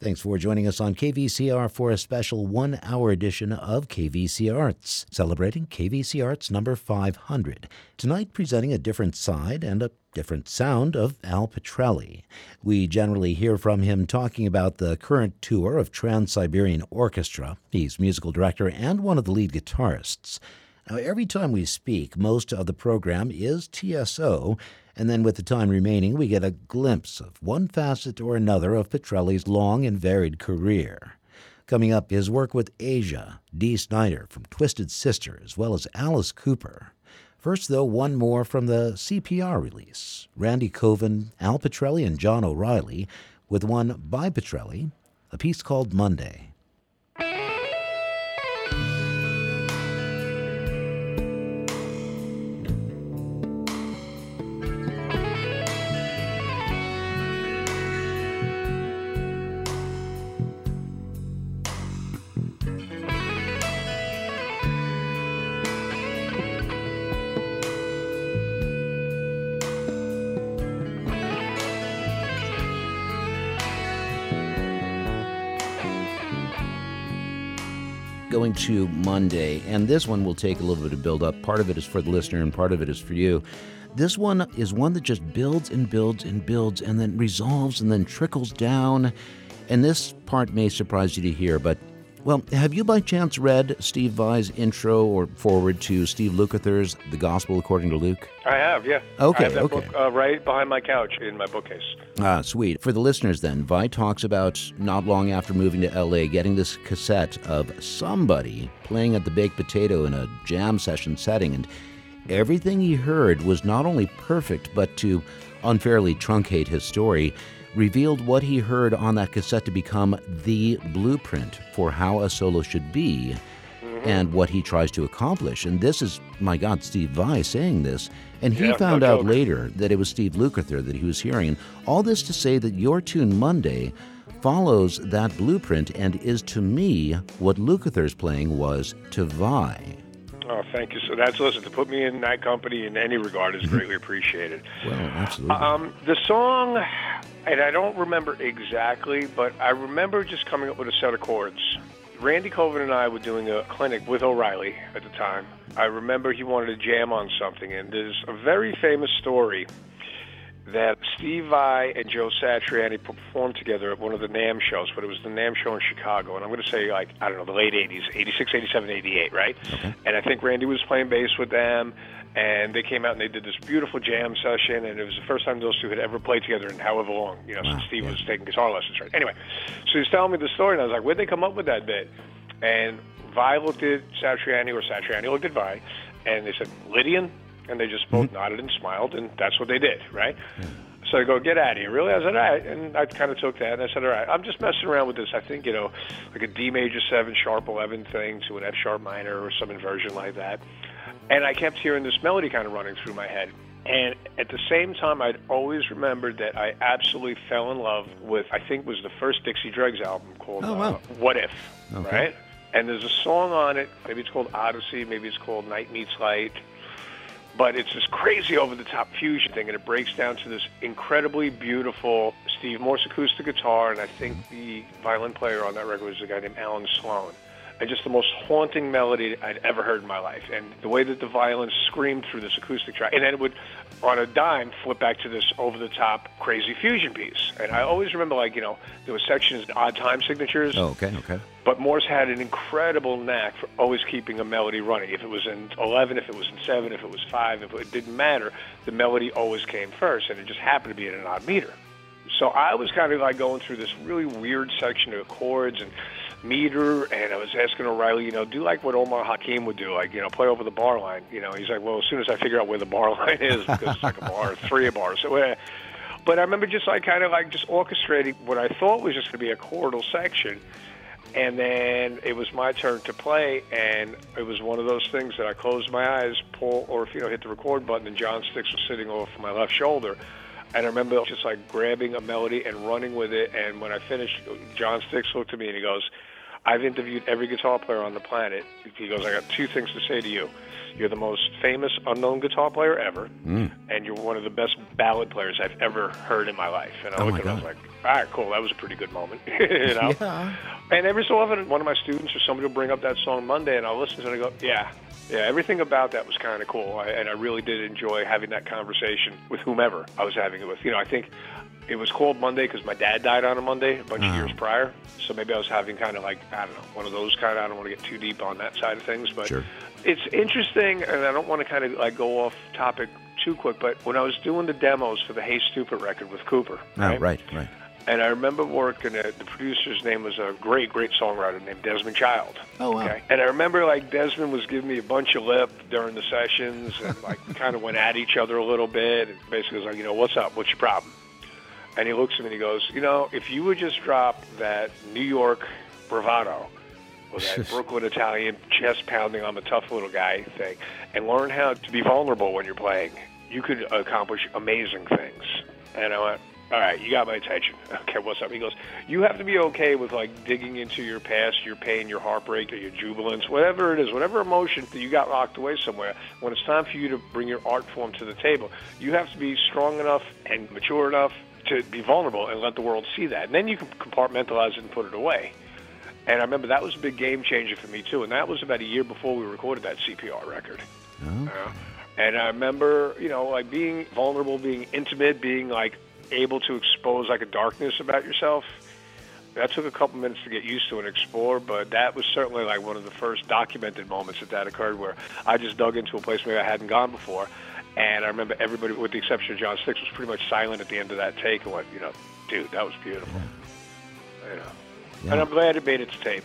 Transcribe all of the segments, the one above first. Thanks for joining us on KVCR for a special one-hour edition of KVC Arts, celebrating KVC Arts number 500. Tonight, presenting a different side and a different sound of Al Pitrelli. We generally hear from him talking about the current tour of Trans-Siberian Orchestra. He's musical director and one of the lead guitarists. Now, every time we speak, most of the program is TSO, and then with the time remaining, we get a glimpse of one facet or another of Pitrelli's long and varied career. Coming up, his work with Asia, Dee Snider from Twisted Sister, as well as Alice Cooper. First, though, one more from the CPR release. Randy Coven, Al Pitrelli, and John O'Reilly, with one by Pitrelli, a piece called Monday. Going to Monday, and this one will take a little bit of build up. Part of it is for the listener and part of it is for you. This one is one that just builds and builds and builds and then resolves and then trickles down. And this part may surprise you to hear, but, well, have you by chance read Steve Vai's intro or forward to Steve Lukather's The Gospel According to Luke? I have, yeah. Okay, I have that book right behind my couch in my bookcase. Ah, sweet. For the listeners then, Vai talks about not long after moving to L.A. getting this cassette of somebody playing at the Baked Potato in a jam session setting, and everything he heard was not only perfect, but to unfairly truncate his story, revealed what he heard on that cassette to become the blueprint for how a solo should be and what he tries to accomplish. And this is, my God, Steve Vai saying this. And he found out later that it was Steve Lukather that he was hearing. And all this to say that your tune Monday follows that blueprint and is to me what Lukather's playing was to Vai. Oh, thank you. So that's, listen, to put me in that company in any regard is greatly appreciated. Well, absolutely. The song, and I don't remember exactly, but I remember just coming up with a set of chords. Randy Coven and I were doing a clinic with O'Reilly at the time. I remember he wanted to jam on something, and there's a very famous story that Steve Vai and Joe Satriani performed together at one of the NAMM shows, but it was the NAMM show in Chicago, and I'm going to say, like, I don't know, the late 80s, 86, 87, 88, right? Okay. And I think Randy was playing bass with them, and they came out and they did this beautiful jam session, and it was the first time those two had ever played together in however long, you know, since Steve was taking guitar lessons, right? Anyway, so he was telling me the story, and I was like, where'd they come up with that bit? And Vai looked at Satriani, or Satriani looked at Vai, and they said, Lydian? And they just both nodded and smiled, and that's what they did, right? So I go, get out of here, really? I said, all right. And I kind of took that, and I said, all right, I'm just messing around with this. I think, you know, like a D major 7 sharp 11 thing to an F sharp minor or some inversion like that. And I kept hearing this melody kind of running through my head. And at the same time, I'd always remembered that I absolutely fell in love with, I think it was the first Dixie Dregs album called What If, right? And there's a song on it, maybe it's called Odyssey, maybe it's called Night Meets Light, but it's this crazy over-the-top fusion thing, and it breaks down to this incredibly beautiful Steve Morse acoustic guitar, and I think the violin player on that record was a guy named Alan Sloan. And just the most haunting melody I'd ever heard in my life. And the way that the violin screamed through this acoustic track, and then it would, on a dime, flip back to this over-the-top crazy fusion piece. And I always remember, like, you know, there were sections, odd time signatures. Oh, okay. But Morse had an incredible knack for always keeping a melody running. If it was in 11, if it was in 7, if it was 5, if it didn't matter, the melody always came first, and it just happened to be in an odd meter. So I was kind of like going through this really weird section of chords and meter, and I was asking O'Reilly, you know, do like what Omar Hakim would do, like, you know, play over the bar line. You know, he's like, well, as soon as I figure out where the bar line is, because it's like a bar, three bars. So, but I remember just like kind of like just orchestrating what I thought was just going to be a chordal section, and then it was my turn to play, and it was one of those things that I closed my eyes, Paul Orfino hit the record button, and John Stix was sitting over my left shoulder. And I remember just like grabbing a melody and running with it. And when I finished, John Stix looked at me and he goes, I've interviewed every guitar player on the planet. He goes, I got two things to say to you. You're the most famous unknown guitar player ever, and you're one of the best ballad players I've ever heard in my life. And I looked at him, I was like, all right, cool, that was a pretty good moment. You know? Yeah. And every so often, one of my students or somebody will bring up that song Monday, and I'll listen to it and I go, yeah, everything about that was kind of cool. And I really did enjoy having that conversation with whomever I was having it with. You know, I think it was called Monday because my dad died on a Monday a bunch of years prior. So maybe I was having kind of like, I don't know, one of those kind of, I don't want to get too deep on that side of things. But it's interesting, and I don't want to kind of like go off topic too quick, but when I was doing the demos for the Hey Stupid record with Cooper. Right. And I remember working at the producer's name was a great songwriter named Desmond Child. Oh, wow. Okay? And I remember, like, Desmond was giving me a bunch of lip during the sessions and, like, kind of went at each other a little bit. And basically was like, you know, what's up? What's your problem? And he looks at me and he goes, you know, if you would just drop that New York bravado or that Brooklyn Italian chest pounding I'm a tough little guy thing and learn how to be vulnerable when you're playing, you could accomplish amazing things. And I went, all right, you got my attention. Okay, what's up? He goes, you have to be okay with, like, digging into your past, your pain, your heartbreak, or your jubilance, whatever it is, whatever emotion that you got locked away somewhere. When it's time for you to bring your art form to the table, you have to be strong enough and mature enough to be vulnerable and let the world see that. And then you can compartmentalize it and put it away. And I remember that was a big game changer for me, too. And that was about a year before we recorded that CPR record. Okay. And I remember, you know, like, being vulnerable, being intimate, being, like, able to expose like a darkness about yourself. That took a couple minutes to get used to and explore, but that was certainly like one of the first documented moments that occurred where I just dug into a place maybe I hadn't gone before. And I remember everybody, with the exception of John Stix, was pretty much silent at the end of that take and went, you know, dude, that was beautiful. Yeah. You know. Yeah. And I'm glad it made it to tape.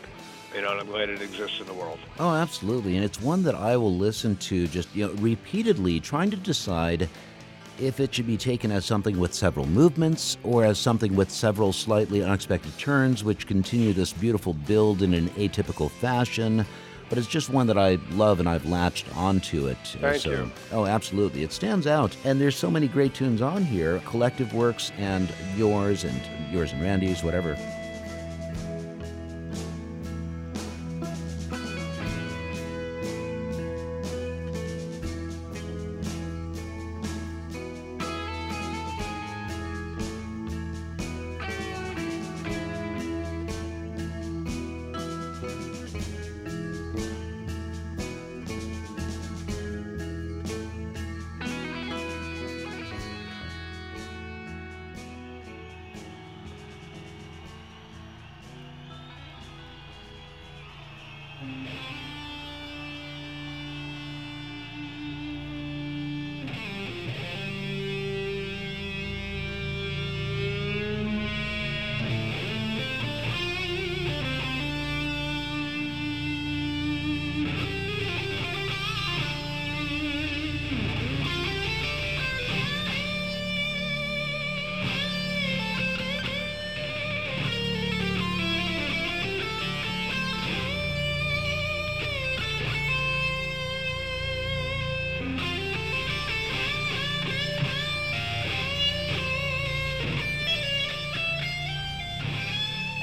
You know, and I'm glad it exists in the world. Oh, absolutely. And it's one that I will listen to just, you know, repeatedly, trying to decide if it should be taken as something with several movements or as something with several slightly unexpected turns which continue this beautiful build in an atypical fashion. But it's just one that I love and I've latched onto it. Thank you. Oh, absolutely. It stands out. And there's so many great tunes on here, collective works and yours and Randy's, whatever.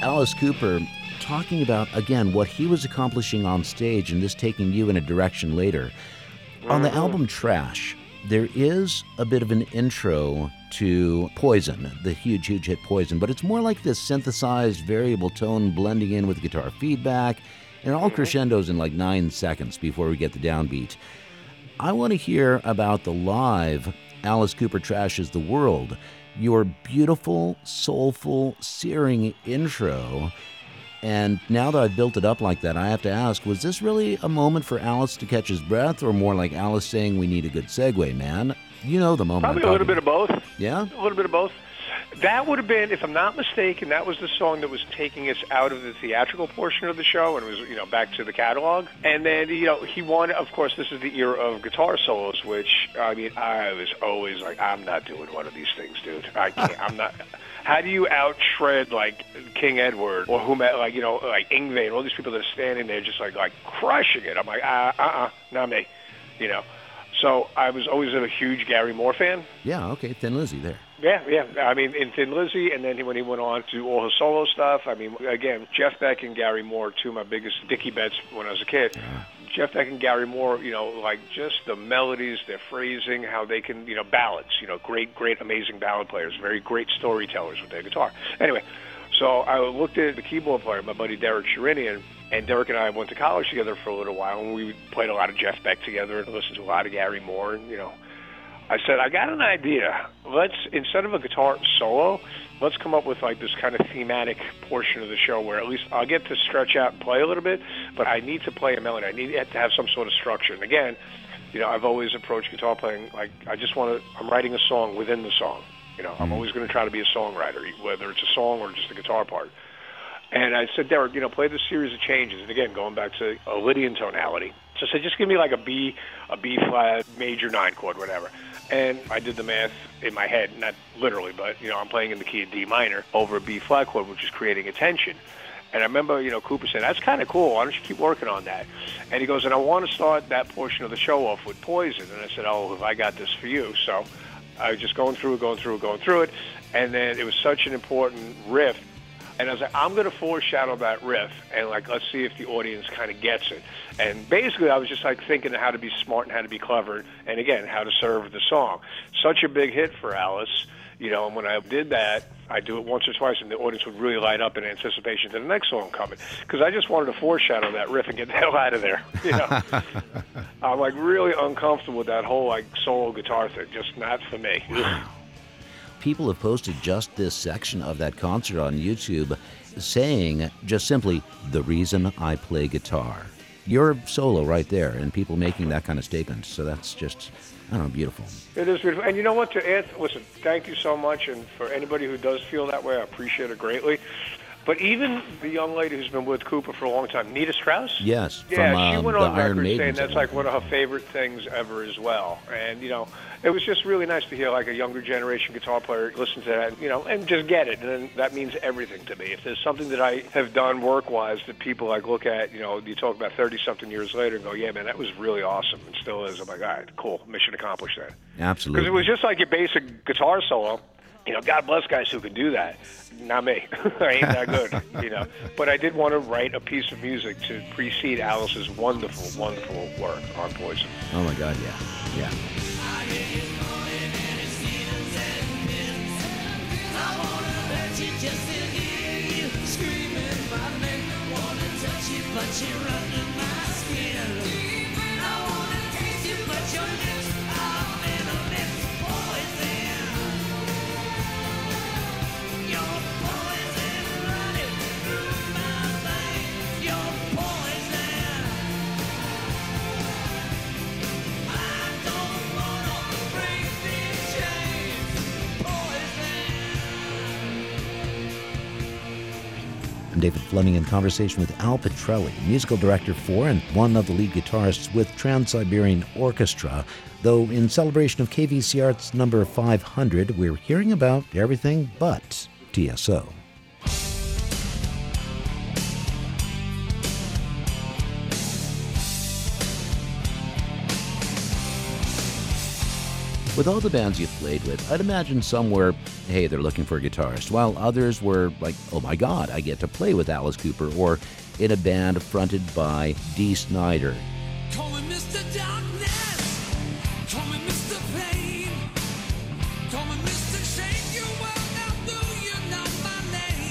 Alice Cooper talking about, again, what he was accomplishing on stage and this taking you in a direction later. On the album Trash, there is a bit of an intro to Poison, the huge, huge hit Poison, but it's more like this synthesized variable tone blending in with guitar feedback, and it all crescendos in like 9 seconds before we get the downbeat. I want to hear about the live Alice Cooper Trashes the World. Your beautiful, soulful, searing intro. And now that I've built it up like that, I have to ask, was this really a moment for Alice to catch his breath, or more like Alice saying, we need a good segue, man? You know the moment. Probably a little bit of both. Yeah? A little bit of both. That would have been, if I'm not mistaken, that was the song that was taking us out of the theatrical portion of the show and was, you know, back to the catalog. And then, you know, he wanted, of course, this is the era of guitar solos, which, I mean, I was always like, I'm not doing one of these things, dude. I can't, I'm not. How do you out-shred, like, King Edward or whomever, like, you know, like Yngwie and all these people that are standing there just, like crushing it. I'm like, not me, you know. So I was always a huge Gary Moore fan. Yeah, okay, Thin Lizzy there. Yeah. I mean, in Thin Lizzy, and then when he went on to all his solo stuff, I mean, again, Jeff Beck and Gary Moore, two of my biggest Dickie bets when I was a kid. Yeah. Jeff Beck and Gary Moore, you know, like just the melodies, their phrasing, how they can, you know, ballads, you know, great, amazing ballad players, very great storytellers with their guitar. Anyway, so I looked at the keyboard player, my buddy Derek Sherinian, and Derek and I went to college together for a little while, and we played a lot of Jeff Beck together and listened to a lot of Gary Moore, and, you know, I said, I got an idea. Let's, instead of a guitar solo, let's come up with like this kind of thematic portion of the show where at least I'll get to stretch out and play a little bit, but I need to play a melody. I need to have some sort of structure. And again, you know, I've always approached guitar playing like I just want to, I'm writing a song within the song. You know, I'm always going to try to be a songwriter, whether it's a song or just a guitar part. And I said, Derek, you know, play this series of changes. And again, going back to a Lydian tonality. So I said, just give me like a B flat, major 9 chord, whatever. And I did the math in my head, not literally, but, you know, I'm playing in the key of D minor over a B flat chord, which is creating a tension. And I remember, you know, Cooper said, that's kind of cool. Why don't you keep working on that? And he goes, and I want to start that portion of the show off with Poison. And I said, oh, have I got this for you? So I was just going through it. And then it was such an important riff. And I was like, I'm going to foreshadow that riff, and like, let's see if the audience kind of gets it. And basically, I was just like thinking how to be smart and how to be clever, and again, how to serve the song. Such a big hit for Alice, you know. And when I did that, I do it once or twice, and the audience would really light up in anticipation to the next song coming, because I just wanted to foreshadow that riff and get the hell out of there. You know, I'm like really uncomfortable with that whole like solo guitar thing. Just not for me. People have posted just this section of that concert on YouTube saying just simply, the reason I play guitar. Your solo right there, and people making that kind of statement. So that's just, I don't know, beautiful. It is beautiful. And you know what, to Anthony, listen, thank you so much. And for anybody who does feel that way, I appreciate it greatly. But even the young lady who's been with Cooper for a long time, Nita Strauss? Yes. Yeah, from, she went on record saying that's like one of her favorite things ever as well. And, you know, it was just really nice to hear like a younger generation guitar player listen to that, you know, and just get it. And then that means everything to me. If there's something that I have done work-wise that people like look at, you know, you talk about 30-something years later and go, yeah, man, that was really awesome and still is. I'm like, all right, cool, mission accomplished then. Absolutely. Because it was just like your basic guitar solo. You know, God bless guys who can do that. Not me. I ain't that good, you know. But I did want to write a piece of music to precede Alice's wonderful, wonderful work on Poison. Oh, my God, yeah. Yeah. David Fleming in conversation with Al Pitrelli, musical director for and one of the lead guitarists with Trans-Siberian Orchestra. Though in celebration of KVC Arts number 500, we're hearing about everything but TSO. With all the bands you've played with, I'd imagine some were, hey, they're looking for a guitarist, while others were like, oh my God, I get to play with Alice Cooper, or in a band fronted by Dee Snider. Call me Mr. Darkness, call me Mr. Pain, call me Mr. Shame, you will not my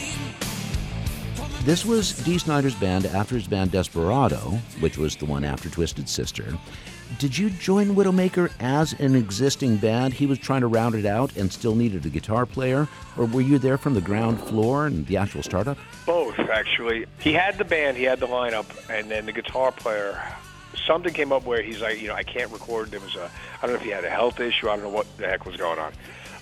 name. This was Dee Snider's band after his band Desperado, which was the one after Twisted Sister. Did you join Widowmaker as an existing band? He was trying to round it out and still needed a guitar player? Or were you there from the ground floor and the actual startup? Both, actually. He had the band, he had the lineup, and then the guitar player. Something came up where he's like, you know, I can't record. There was a, I don't know if he had a health issue. I don't know what the heck was going on.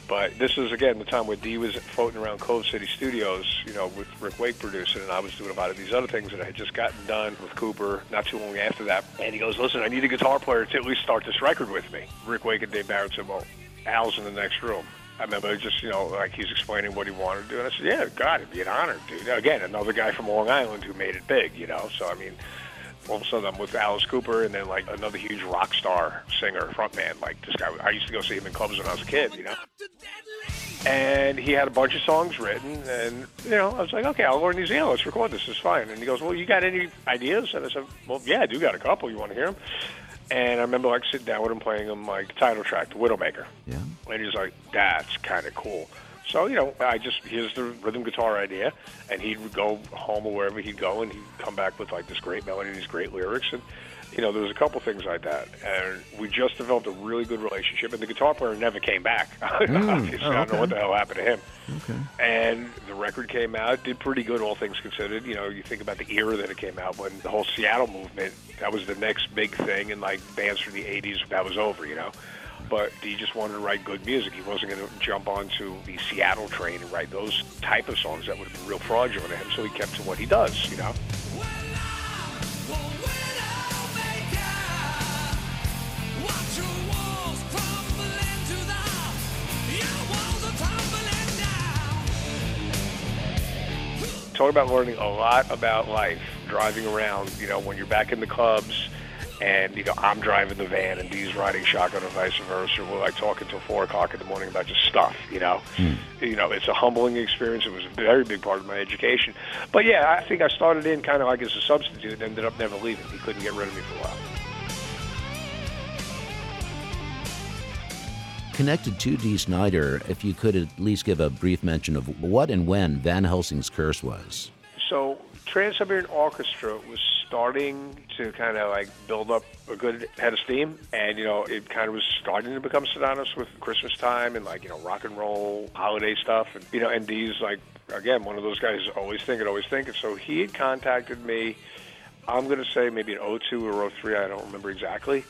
But this is, again, the time where Dee was floating around Cove City Studios, you know, with Rick Wake producing, and I was doing a lot of these other things that I had just gotten done with Cooper not too long after that. And he goes, listen, I need a guitar player to at least start this record with me. Rick Wake and Dave Barrett said, well, Al's in the next room. I remember just, you know, like he's explaining what he wanted to do, and I said, yeah, God, it'd be an honor, dude. Again, another guy from Long Island who made it big, you know, so I mean... All of a sudden, I'm with Alice Cooper and then, like, another huge rock star singer, frontman. Like, this guy, I used to go see him in clubs when I was a kid, you know? And he had a bunch of songs written, and, you know, I was like, okay, I'll learn these again. Let's record this. It's fine. And he goes, well, you got any ideas? And I said, well, yeah, I do got a couple. You want to hear them? And I remember, like, sitting down with him playing him, like, title track, The Widowmaker. Yeah. And he's like, that's kind of cool. So, you know, I just, here's the rhythm guitar idea, and he'd go home or wherever he'd go, and he'd come back with, like, this great melody and these great lyrics, and, you know, there was a couple things like that, and we just developed a really good relationship, and the guitar player never came back. Obviously, oh, okay. I don't know what the hell happened to him. Okay. And the record came out, did pretty good, all things considered. You know, you think about the era that it came out, when the whole Seattle movement, that was the next big thing, and, like, bands from the 80s, that was over, you know. But he just wanted to write good music. He wasn't going to jump onto the Seattle train and write those type of songs. That would have been real fraudulent to him, so he kept to what he does, you know. Talk about learning a lot about life, driving around, you know, when you're back in the clubs. And, you know, I'm driving the van and Dee's riding shotgun or vice versa. We're, like, talking till 4 o'clock in the morning about just stuff, you know. You know, it's a humbling experience. It was a very big part of my education. But, yeah, I think I started in kind of like as a substitute and ended up never leaving. He couldn't get rid of me for a while. Connected to Dee Snider, if you could at least give a brief mention of what and when Van Helsing's Curse was. So Trans-Siberian Orchestra was starting to kind of, like, build up a good head of steam, and, you know, it kind of was starting to become synonymous with Christmas time and, like, you know, rock and roll holiday stuff, and, you know, and Dee's, like, again, one of those guys always thinking. So he had contacted me, I'm going to say maybe in 02 or 03, I don't remember exactly,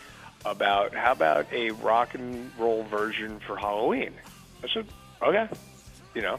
about how about a rock and roll version for Halloween? I said, okay, you know,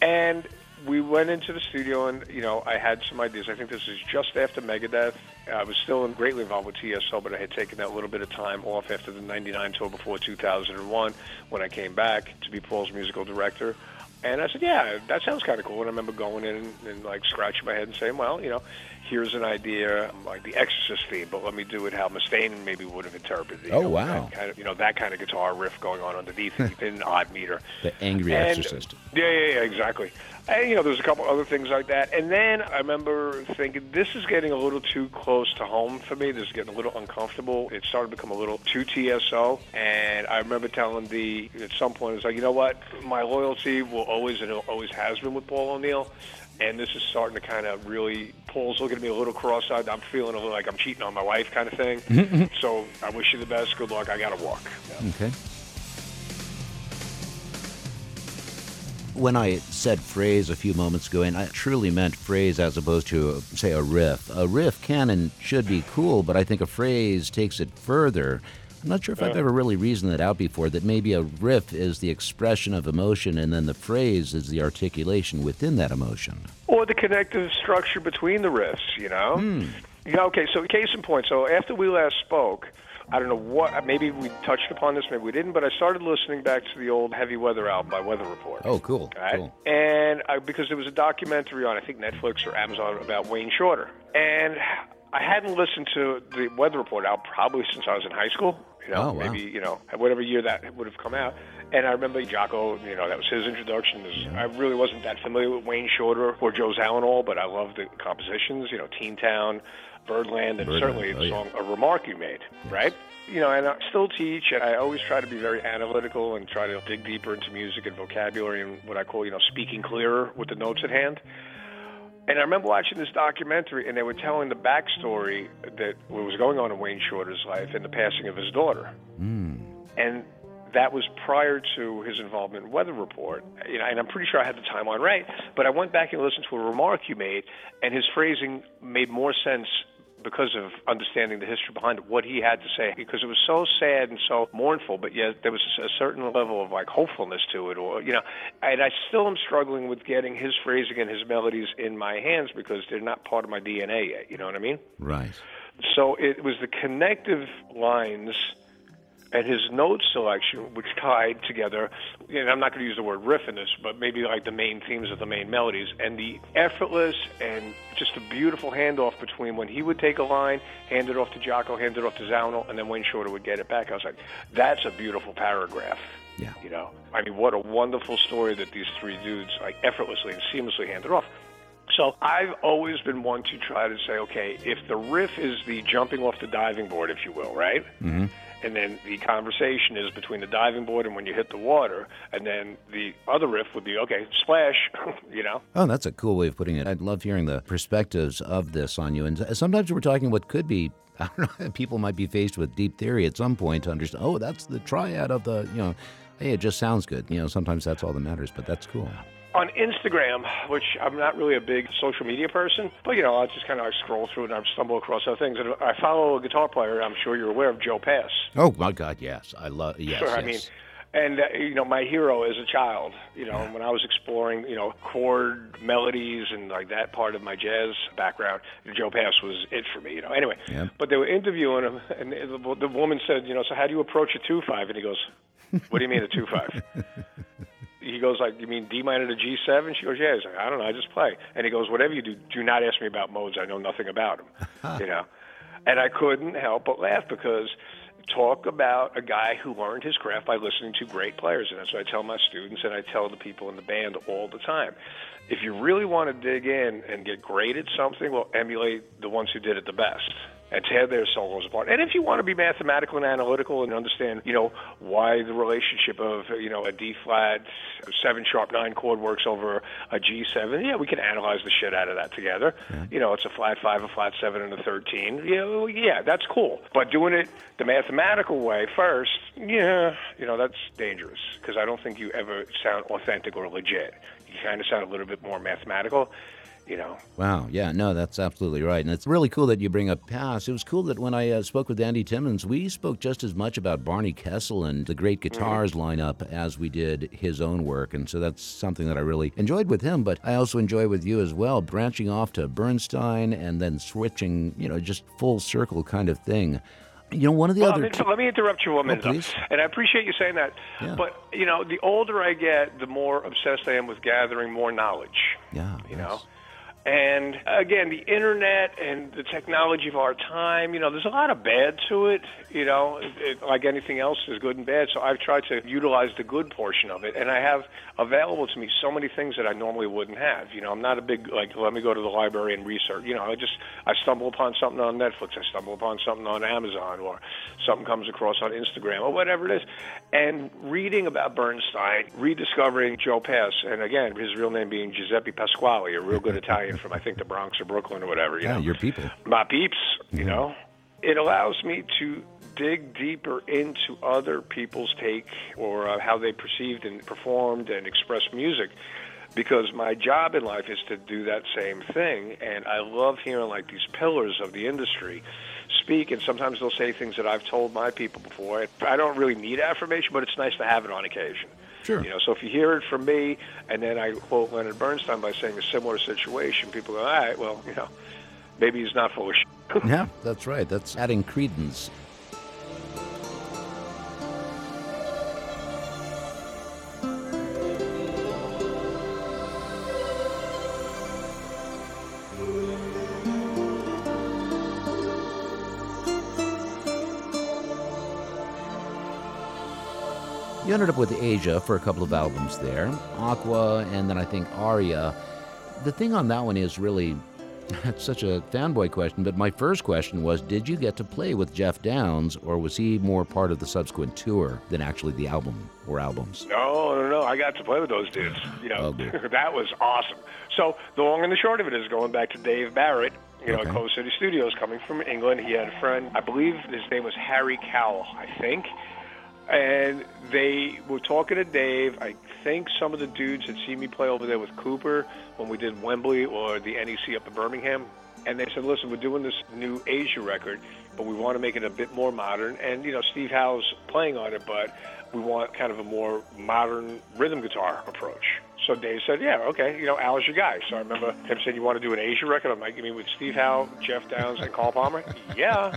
and we went into the studio, and, you know, I had some ideas. I think this is just after Megadeth. I was still greatly involved with TSO, but I had taken that little bit of time off after the 99 tour before 2001 when I came back to be Paul's musical director. And I said, yeah, that sounds kind of cool. And I remember going in and, like, scratching my head and saying, well, you know, here's an idea, like the Exorcist theme, but let me do it how Mustaine maybe would have interpreted it. Oh, wow. Kind of, you know, that kind of guitar riff going on underneath it, an odd meter. The angry Exorcist. Yeah, exactly. And, you know, there's a couple other things like that. And then I remember thinking, this is getting a little too close to home for me. This is getting a little uncomfortable. It started to become a little too TSO. And I remember telling Dee at some point, it's like, you know what, my loyalty will always and always has been with Paul O'Neill. And this is starting to kind of really, Paul's looking at me a little cross-eyed. I'm feeling a little like I'm cheating on my wife kind of thing. Mm-hmm. So I wish you the best. Good luck. I got to walk. Yeah. Okay. When I said phrase a few moments ago, and I truly meant phrase as opposed to, say, a riff. A riff can and should be cool, but I think a phrase takes it further. I'm not sure if I've ever really reasoned that out before, that maybe a riff is the expression of emotion and then the phrase is the articulation within that emotion. Or the connective structure between the riffs, you know? Yeah, okay, so case in point, so after we last spoke, I don't know what, maybe we touched upon this, maybe we didn't, but I started listening back to the old Heavy Weather album by Weather Report. Oh, cool. Right? Cool. And because there was a documentary on, I think, Netflix or Amazon about Wayne Shorter. And I hadn't listened to the Weather Report album probably since I was in high school. You know, maybe, you know, whatever year that would have come out. And I remember Jocko, you know, that was his introduction. I really wasn't that familiar with Wayne Shorter or Joe Zawinul, but I loved the compositions, you know, Teen Town, Birdland, and certainly the song A Remark You Made, right? You know, and I still teach, and I always try to be very analytical and try to dig deeper into music and vocabulary and what I call, you know, speaking clearer with the notes at hand. And I remember watching this documentary, and they were telling the backstory that what was going on in Wayne Shorter's life and the passing of his daughter. And that was prior to his involvement in Weather Report. You know, and I'm pretty sure I had the timeline right, but I went back and listened to A Remark You Made, and his phrasing made more sense because of understanding the history behind it, what he had to say, because it was so sad and so mournful, but yet there was a certain level of, like, hopefulness to it, or, you know, and I still am struggling with getting his phrasing and his melodies in my hands because they're not part of my DNA yet, you know what I mean? Right. So it was the connective lines and his note selection, which tied together, and I'm not going to use the word riff in this, but maybe like the main themes of the main melodies, and the effortless and just a beautiful handoff between when he would take a line, hand it off to Jocko, hand it off to Zawinul, and then Wayne Shorter would get it back. I was like, that's a beautiful paragraph. Yeah. You know, I mean, what a wonderful story that these three dudes like effortlessly and seamlessly handed off. So I've always been one to try to say, okay, if the riff is the jumping off the diving board, if you will, right? Mm-hmm. And then the conversation is between the diving board and when you hit the water. And then the other riff would be, okay, splash, you know? Oh, that's a cool way of putting it. I'd love hearing the perspectives of this on you. And sometimes we're talking what could be, I don't know, people might be faced with deep theory at some point to understand, oh, that's the triad of the, you know, hey, it just sounds good. You know, sometimes that's all that matters, but that's cool. On Instagram, which I'm not really a big social media person, but, you know, I'll just kind of scroll through and I stumble across other things. And I follow a guitar player, I'm sure you're aware of, Joe Pass. Oh, my God, yes. I love, yes, sure, yes. I mean, and, you know, my hero as a child, you know, when I was exploring, you know, chord melodies and like that part of my jazz background, Joe Pass was it for me, you know. Anyway, but they were interviewing him, and the woman said, you know, so how do you approach a 2-5? And he goes, what do you mean a 2-5? He goes, like, you mean D minor to G7? She goes, yeah. He's like, I don't know, I just play. And he goes, whatever you do, do not ask me about modes. I know nothing about them, you know. And I couldn't help but laugh because talk about a guy who learned his craft by listening to great players. And that's what I tell my students and I tell the people in the band all the time. If you really want to dig in and get great at something, well, emulate the ones who did it the best and tear their solos apart. And if you want to be mathematical and analytical and understand, you know, why the relationship of, you know, a D-flat, 7-sharp-9 chord works over a G7, yeah, we can analyze the shit out of that together. You know, it's a flat 5, a flat 7, and a 13. You know, yeah, that's cool. But doing it the mathematical way first, yeah, you know, that's dangerous because I don't think you ever sound authentic or legit. You kind of sound a little bit more mathematical. You know. Wow, yeah, no, that's absolutely right. And it's really cool that you bring up Pass. It was cool that when I spoke with Andy Timmons, we spoke just as much about Barney Kessel and the great guitars lineup as we did his own work. And so that's something that I really enjoyed with him, but I also enjoy with you as well, branching off to Bernstein and then switching, you know, just full circle kind of thing. You know, one of the other... let me interrupt you 1 minute. And I appreciate you saying that. Yeah. But, you know, the older I get, the more obsessed I am with gathering more knowledge. Yeah. You know? And, again, the Internet and the technology of our time, you know, there's a lot of bad to it, you know, like anything else, there's good and bad. So I've tried to utilize the good portion of it, and I have available to me so many things that I normally wouldn't have. You know, I'm not a big, like, let me go to the library and research. You know, I stumble upon something on Netflix. I stumble upon something on Amazon, or something comes across on Instagram or whatever it is. And reading about Bernstein, rediscovering Joe Pass, and, again, his real name being Giuseppe Pasquale, a real good Italian from, I think, the Bronx or Brooklyn or whatever. You know? Your people. My peeps, you know. It allows me to dig deeper into other people's take or how they perceived and performed and expressed music, because my job in life is to do that same thing. And I love hearing, like, these pillars of the industry speak, and sometimes they'll say things that I've told my people before. I don't really need affirmation, but it's nice to have it on occasion. Sure. You know, so if you hear it from me, and then I quote Leonard Bernstein by saying a similar situation, people go, all right, well, you know, maybe he's not full of shit. Yeah, that's right. That's adding credence. You ended up with Asia for a couple of albums there, Aqua, and then I think Aria. The thing on that one is really, that's such a fanboy question, but my first question was, did you get to play with Jeff Downs, or was he more part of the subsequent tour than actually the album or albums? No, I got to play with those dudes. You know, that was awesome. So the long and the short of it is going back to Dave Barrett, you know, Cove City Studios, coming from England. He had a friend, I believe his name was Harry Cowell, I think. And they were talking to Dave. I think some of the dudes had seen me play over there with Cooper when we did Wembley or the NEC up in Birmingham. And they said, listen, we're doing this new Asia record, but we want to make it a bit more modern. And, you know, Steve Howe's playing on it, but we want kind of a more modern rhythm guitar approach. So Dave said, yeah, okay, you know, Al's your guy. So I remember him saying, you want to do an Asia record? I'm like, you mean with Steve Howe, Jeff Downs, and Carl Palmer? Yeah.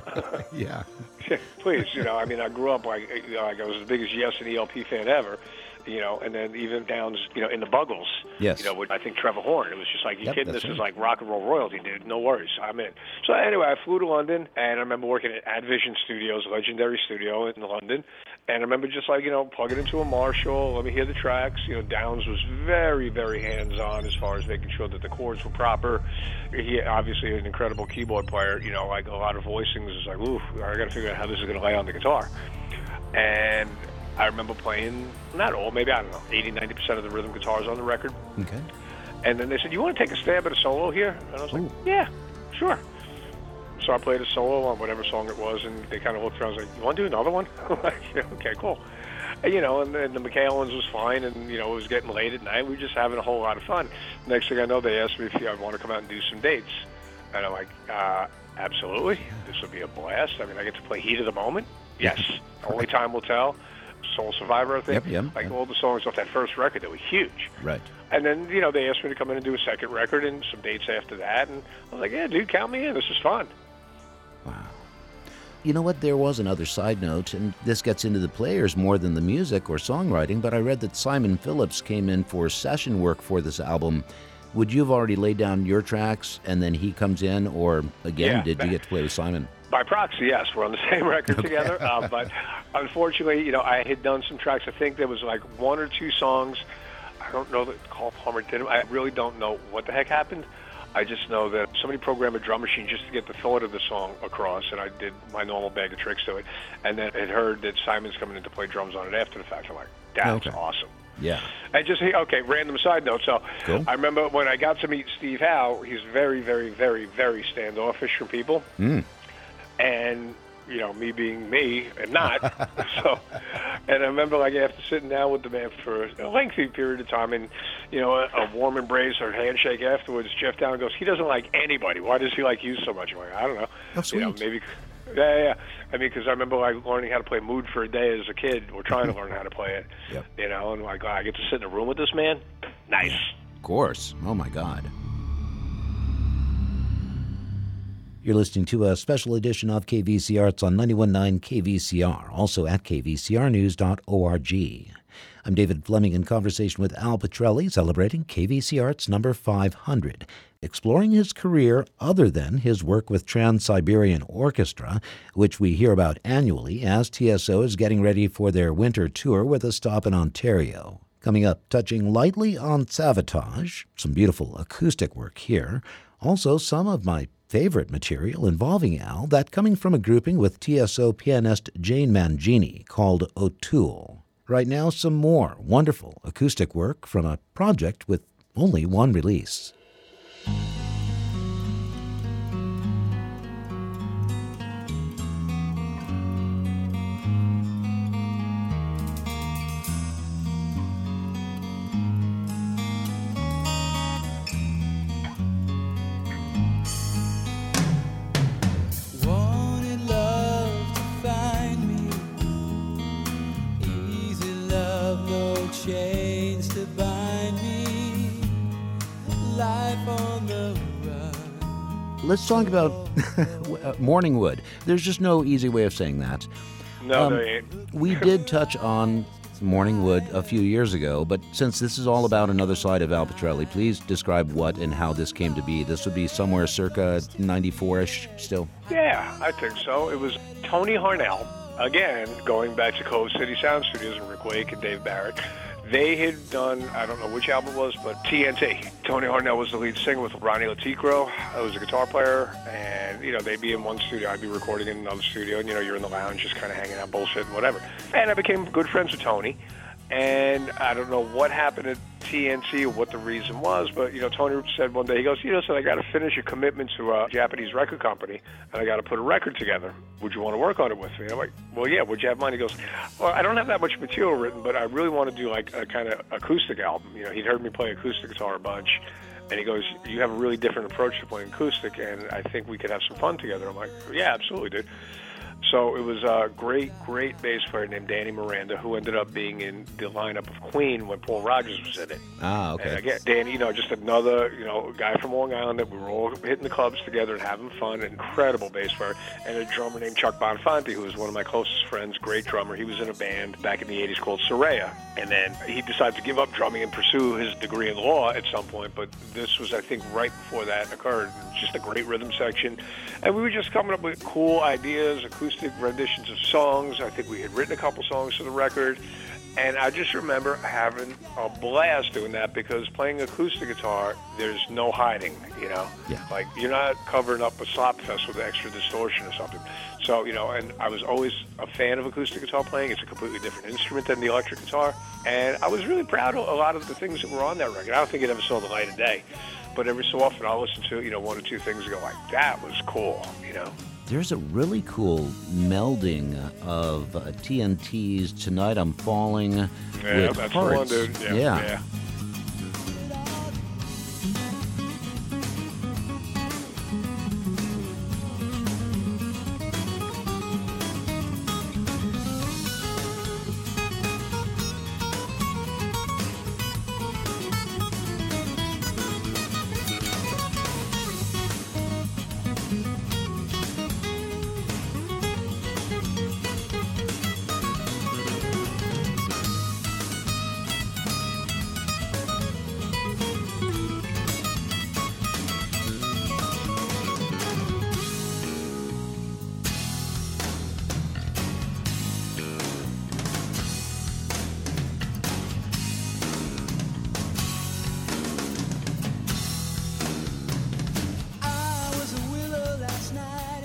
Please, you know, I mean, I grew up like I was the biggest Yes and ELP fan ever. you know, and then even Downs, you know, in the Buggles. Yes. You know, with, I think Trevor Horn. It was just like, you kidding? This is like rock and roll royalty, dude. No worries. I'm in. So anyway, I flew to London, and I remember working at AdVision Studios, legendary studio in London. And I remember just like, you know, plugging into a Marshall, let me hear the tracks. You know, Downs was very, very hands-on as far as making sure that the chords were proper. He obviously an incredible keyboard player, you know, like a lot of voicings. It's like, ooh, I got to figure out how this is going to lay on the guitar. And I remember playing, not all, maybe, I don't know, 80-90% of the rhythm guitars on the record. Okay. And then they said, you want to take a stab at a solo here? And I was like, ooh. Yeah, sure. So I played a solo on whatever song it was, and they kind of looked around and was like, you want to do another one? I'm like, yeah, okay, cool. And, you know, and the McAllen's was fine, and, you know, it was getting late at night. We were just having a whole lot of fun. Next thing I know, they asked me if I'd want to come out and do some dates. And I'm like, absolutely. This will be a blast. I mean, I get to play heat of the moment. Yes. Only time will tell. Soul Survivor, I think. Yep. Like all the songs off that first record that were huge. Right. And then, you know, they asked me to come in and do a second record and some dates after that. And I was like, yeah, dude, count me in. This is fun. Wow. You know what? There was another side note, and this gets into the players more than the music or songwriting, but I read that Simon Phillips came in for session work for this album. Would you have already laid down your tracks, and then he comes in, or again, did you get to play with Simon? By proxy, yes. We're on the same record together. But unfortunately, you know, I had done some tracks. I think there was like one or two songs. I don't know that Carl Palmer did them. I really don't know what the heck happened. I just know that somebody programmed a drum machine just to get the thought of the song across, and I did my normal bag of tricks to it. And then it heard that Simon's coming in to play drums on it after the fact. I'm like, that's awesome. Yeah. And just, okay, random side note. So cool. I remember when I got to meet Steve Howe, he's very, very, very, very standoffish from people. Mm. And, you know, me being me and not. So, and I remember, like, after sitting down with the man for a lengthy period of time and, you know, a warm embrace or handshake afterwards, Jeff Downs goes, he doesn't like anybody. Why does he like you so much? I'm like, I don't know. Oh, sweet. You know, maybe, yeah. I mean, because I remember, like, learning how to play Mood for a Day as a kid, or trying to learn how to play it, you know, and, like, oh, I get to sit in a room with this man? Nice. Of course. Oh, my God. You're listening to a special edition of KVC Arts on 91.9 KVCR, also at kvcrnews.org. I'm David Fleming in conversation with Al Pitrelli, celebrating KVC Arts number 500, exploring his career other than his work with Trans-Siberian Orchestra, which we hear about annually as TSO is getting ready for their winter tour with a stop in Ontario. Coming up, touching lightly on Savatage, some beautiful acoustic work here, also some of my favorite material involving Al, that coming from a grouping with TSO pianist Jane Mangini called O'Toole. Right now, some more wonderful acoustic work from a project with only one release. Chains to bind me, life on the run. Let's talk about Morningwood. There's just no easy way of saying that. No, there ain't. We did touch on Morningwood a few years ago, but since this is all about another side of Al Pitrelli, please describe what and how this came to be. This would be somewhere circa 94-ish still? Yeah, I think so. It was Tony Harnell. Again, going back to Cove City Sound Studios and Rick Wake and Dave Barrett, they had done, I don't know which album it was, but TNT. Tony Harnell was the lead singer with Ronnie Leticro, who was a guitar player, and, you know, they'd be in one studio, I'd be recording in another studio, and, you know, you're in the lounge just kind of hanging out, bullshit and whatever. And I became good friends with Tony, and I don't know what happened at TNT or what the reason was, but, you know, Tony said one day, he goes, you know, so I got to finish a commitment to a Japanese record company, and I got to put a record together. Would you want to work on it with me? And I'm like, well, yeah, would you have mine? He goes, well, I don't have that much material written, but I really want to do, like, a kind of acoustic album. You know, he'd heard me play acoustic guitar a bunch, and he goes, you have a really different approach to playing acoustic, and I think we could have some fun together. I'm like, yeah, absolutely, dude. So it was a great, great bass player named Danny Miranda, who ended up being in the lineup of Queen when Paul Rogers was in it. Ah, okay. And again, Danny, you know, just another, you know, guy from Long Island that we were all hitting the clubs together and having fun. An incredible bass player, and a drummer named Chuck Bonfanti, who was one of my closest friends. Great drummer. He was in a band back in the '80s called Soraya, and then he decided to give up drumming and pursue his degree in law at some point. But this was, I think, right before that occurred. Just a great rhythm section, and we were just coming up with cool ideas, acoustic renditions of songs. I think we had written a couple songs for the record, and I just remember having a blast doing that, because playing acoustic guitar, there's no hiding, you know? Yeah. Like, you're not covering up a slop fest with extra distortion or something. So, you know, and I was always a fan of acoustic guitar playing. It's a completely different instrument than the electric guitar, and I was really proud of a lot of the things that were on that record. I don't think it ever saw the light of day, but every so often I'll listen to, you know, one or two things and go like, that was cool, you know? There's a really cool melding of TNT's Tonight I'm Falling with that's Hearts. One, dude. Yeah.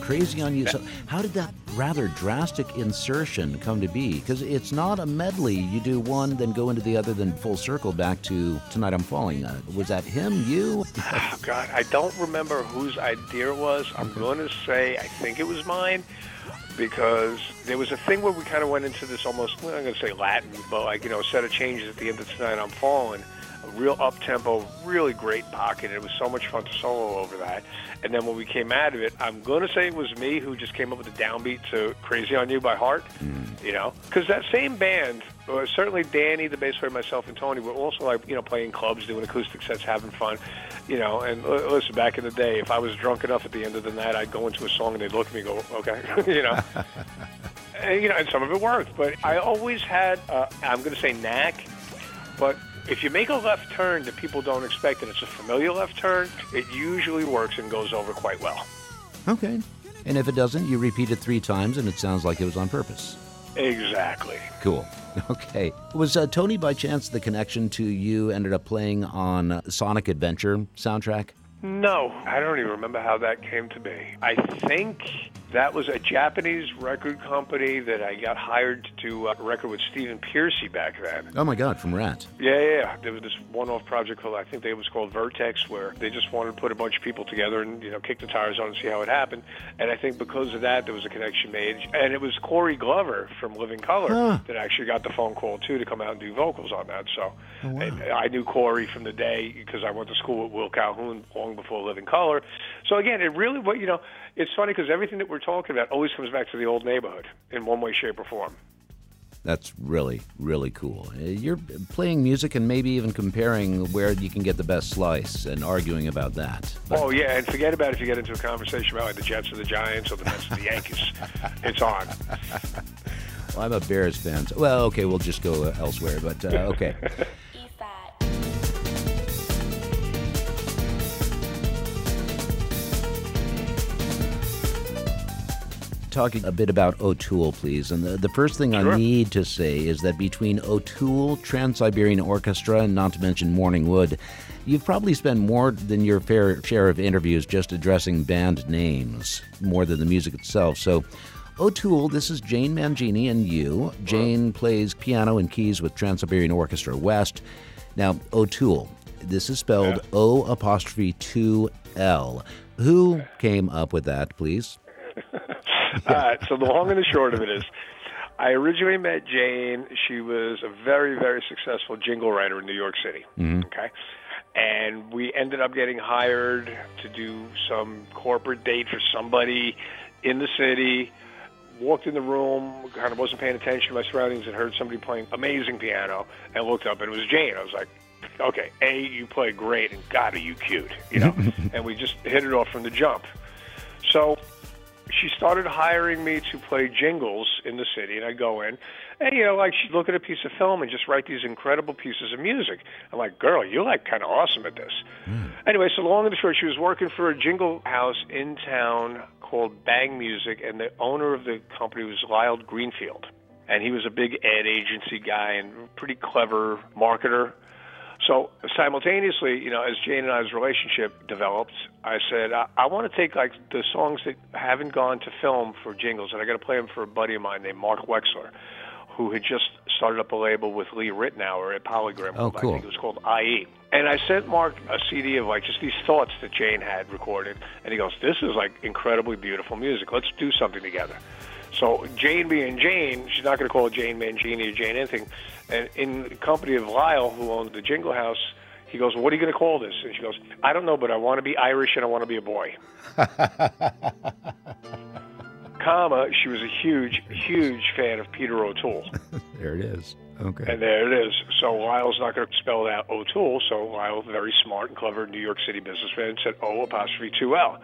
Crazy on you. So how did that rather drastic insertion come to be? Because it's not a medley. You do one, then go into the other, then full circle back to Tonight I'm Falling. Was that him, you? Oh, God, I don't remember whose idea it was. I'm going to say I think it was mine, because there was a thing where we kind of went into this almost, well, I'm going to say Latin, but like, you know, a set of changes at the end of Tonight I'm Falling. A real up-tempo, really great pocket. It was so much fun to solo over that. And then when we came out of it, I'm going to say it was me who just came up with a downbeat to Crazy on You by Heart, you know? Because that same band, certainly Danny, the bass player, myself, and Tony, were also, like, you know, playing clubs, doing acoustic sets, having fun, you know? And listen, back in the day, if I was drunk enough at the end of the night, I'd go into a song and they'd look at me and go, okay, you know? And, you know, and some of it worked. But I always had, I'm going to say knack, but if you make a left turn that people don't expect, and it's a familiar left turn, it usually works and goes over quite well. Okay. And if it doesn't, you repeat it 3 times, and it sounds like it was on purpose. Exactly. Cool. Okay. Was Tony, by chance, the connection to you ended up playing on Sonic Adventure soundtrack? No. I don't even remember how that came to be. I think that was a Japanese record company that I got hired to do a record with Stephen Piercy back then. Oh, my God, from Rat. Yeah. There was this one-off project called, I think it was called Vertex, where they just wanted to put a bunch of people together and, you know, kick the tires on and see how it happened. And I think because of that, there was a connection made. And it was Corey Glover from Living Color that actually got the phone call, too, to come out and do vocals on that. So I knew Corey from the day, because I went to school with Will Calhoun long before Living Color. So, again, it really, you know, it's funny because everything that we're talking about always comes back to the old neighborhood in one way, shape, or form. That's really, really cool. You're playing music and maybe even comparing where you can get the best slice and arguing about that. But oh, yeah, and forget about if you get into a conversation about like the Jets or the Giants or the Mets or the Yankees. It's on. Well, I'm a Bears fan. So, well, okay, we'll just go elsewhere, but okay. Talking a bit about O'Toole, please. And the first thing I need to say is that between O'Toole, Trans-Siberian Orchestra, and not to mention Morning Wood, you've probably spent more than your fair share of interviews just addressing band names, more than the music itself. So O'Toole, this is Jane Mangini and you. Jane plays piano and keys with Trans-Siberian Orchestra West. Now, O'Toole, this is spelled O'2L. Who came up with that, please? All right, so the long and the short of it is, I originally met Jane. She was a very, very successful jingle writer in New York City, okay? And we ended up getting hired to do some corporate date for somebody in the city. walked in the room, kind of wasn't paying attention to my surroundings, and heard somebody playing amazing piano, and looked up, and it was Jane. I was like, okay, A, you play great, and God, are you cute, you know? And we just hit it off from the jump. So she started hiring me to play jingles in the city, and I'd go in, and, you know, like, she'd look at a piece of film and just write these incredible pieces of music. I'm like, girl, you're, like, kind of awesome at this. Anyway, so long and short, she was working for a jingle house in town called Bang Music, and the owner of the company was Lyle Greenfield, and he was a big ad agency guy and pretty clever marketer. So simultaneously, you know, as Jane and I's relationship developed, I said, I want to take, like, the songs that haven't gone to film for jingles, and I got to play them for a buddy of mine named Mark Wexler, who had just started up a label with Lee Ritenour at Polygram. Oh, cool. I think it was called IE. And I sent Mark a CD of, like, just these thoughts that Jane had recorded, and he goes, this is, like, incredibly beautiful music. Let's do something together. So Jane being Jane, she's not going to call it Jane Mangini or Jane anything. And in the company of Lyle, who owned the Jingle House, he goes, what are you going to call this? And she goes, I don't know, but I want to be Irish and I want to be a boy. Comma, she was a huge, huge fan of Peter O'Toole. There it is. Okay. And there it is. So Lyle's not going to spell out O'Toole, so Lyle, very smart and clever New York City businessman, said O'2L.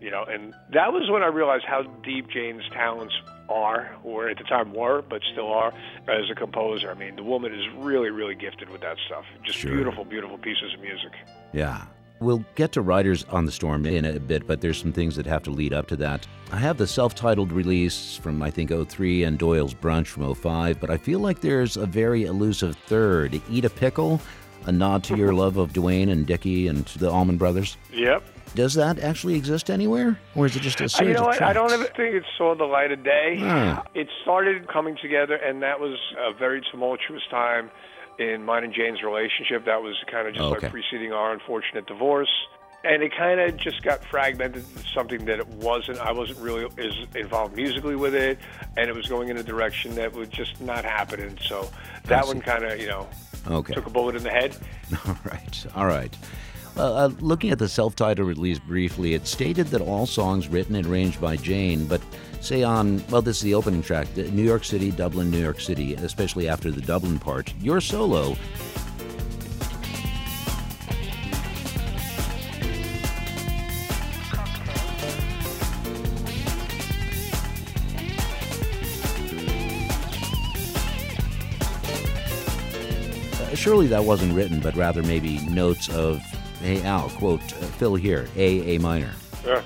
You know, and that was when I realized how deep Jane's talents are, or at the time were, but still are, as a composer. I mean, the woman is really, really gifted with that stuff. Just sure. Beautiful, beautiful pieces of music. Yeah. We'll get to Riders on the Storm in a bit, but there's some things that have to lead up to that. I have the self-titled release from, I think, 03 and Doyle's Brunch from 05, but I feel like there's a very elusive third. Eat a Pickle, a nod to your love of Duane and Dickie and the Allman Brothers. Yep. Does that actually exist anywhere, or is it just a series of tracks? I don't think it saw the light of day. It started coming together, and that was a very tumultuous time in mine and Jane's relationship. That was kind of just like preceding our unfortunate divorce. And it kind of just got fragmented to something that it wasn't. I wasn't really as involved musically with it, and it was going in a direction that was just not happening. So that one kind of, you know, took a bullet in the head. All right. Looking at the self-titled release briefly, it stated that all songs written and arranged by Jane, but say on, well, this is the opening track, New York City, Dublin, New York City, especially after the Dublin part, your solo. Surely that wasn't written, but rather maybe notes of, hey, Al, quote, Phil here, A minor. Yeah.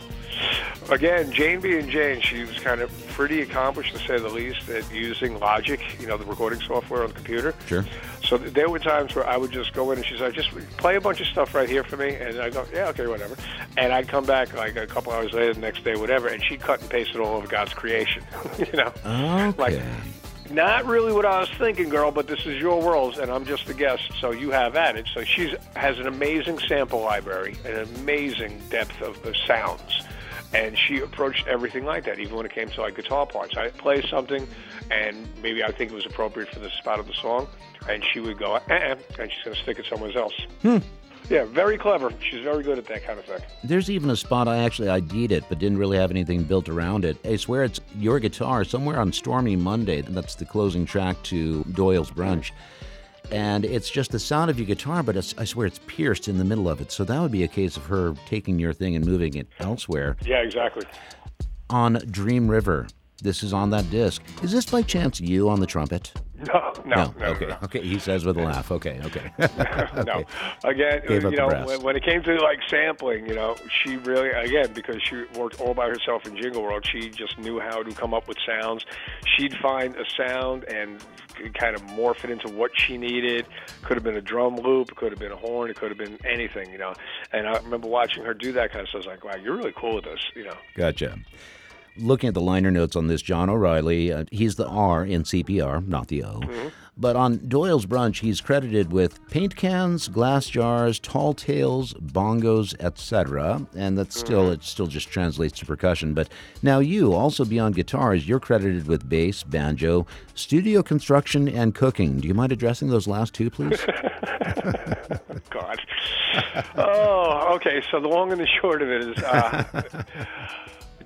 Again, Jane being Jane, she was kind of pretty accomplished, to say the least, at using Logic, you know, the recording software on the computer. Sure. So there were times where I would just go in and she's like, just play a bunch of stuff right here for me. And I'd go, yeah, okay, whatever. And I'd come back like a couple hours later, the next day, whatever, and she'd cut and paste it all over God's creation, you know? Okay. Like, not really what I was thinking, girl, but this is your world, and I'm just a guest, so you have at it. So she has an amazing sample library, an amazing depth of sounds, and she approached everything like that, even when it came to, like, guitar parts. I'd play something, and maybe I think it was appropriate for the spot of the song, and she would go, and she's going to stick it somewhere else. Yeah, very clever. She's very good at that kind of thing. There's even a spot ID'd it, but didn't really have anything built around it. I swear it's your guitar somewhere on Stormy Monday. That's the closing track to Doyle's Brunch. And it's just the sound of your guitar, but I swear it's pierced in the middle of it. So that would be a case of her taking your thing and moving it elsewhere. Yeah, exactly. On Dream River. This is on that disc. Is this by chance you on the trumpet? No. Okay, he says with a laugh. Okay. No. Again, you know, when it came to, like, sampling, you know, she really, again, because she worked all by herself in Jingle World, she just knew how to come up with sounds. She'd find a sound and kind of morph it into what she needed. Could have been a drum loop, it could have been a horn, it could have been anything, you know. And I remember watching her do that kind of stuff. I was like, wow, you're really cool at this, you know. Gotcha. Looking at the liner notes on this, John O'Reilly, he's the R in CPR, not the O. But on Doyle's Brunch, he's credited with paint cans, glass jars, tall tales, bongos, etc. And that's still, it still just translates to percussion. But now you, also beyond guitars, you're credited with bass, banjo, studio construction, and cooking. Do you mind addressing those last two, please? God. Oh, okay. So the long and the short of it is...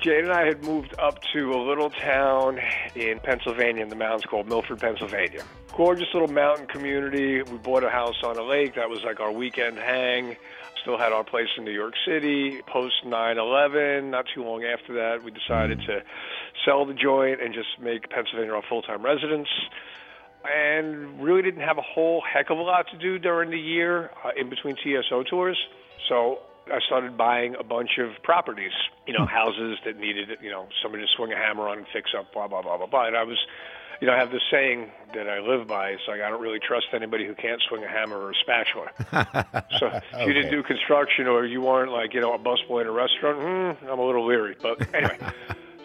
Jane and I had moved up to a little town in Pennsylvania, in the mountains, called Milford, Pennsylvania. Gorgeous little mountain community. We bought a house on a lake. That was like our weekend hang. Still had our place in New York City. Post 9/11, not too long after that, we decided to sell the joint and just make Pennsylvania our full-time residence. And really didn't have a whole heck of a lot to do during the year in between TSO tours. So I started buying a bunch of properties, you know, houses that needed, you know, somebody to swing a hammer on and fix up, blah, blah, blah, blah, blah. And I was, you know, I have this saying that I live by. It's like, I don't really trust anybody who can't swing a hammer or a spatula. So if okay. you didn't do construction or you weren't like, you know, a busboy at a restaurant, I'm a little leery. But anyway,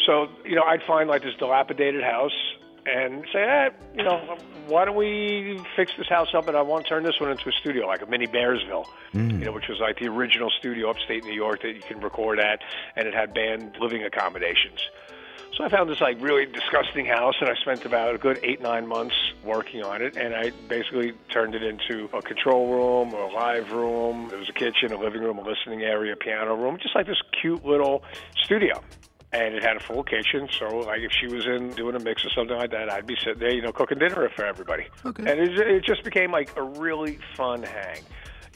so, you know, I'd find like this dilapidated house and say, you know, why don't we fix this house up, and I want to turn this one into a studio, like a mini Bearsville, you know, which was like the original studio upstate New York that you can record at, and it had band living accommodations. So I found this like really disgusting house, and I spent about a good 8-9 months working on it, and I basically turned it into a control room, a live room. There was a kitchen, a living room, a listening area, a piano room, just like this cute little studio. And it had a full kitchen, so like if she was in doing a mix or something like that, I'd be sitting there, you know, cooking dinner for everybody. Okay. And it just became like a really fun hang.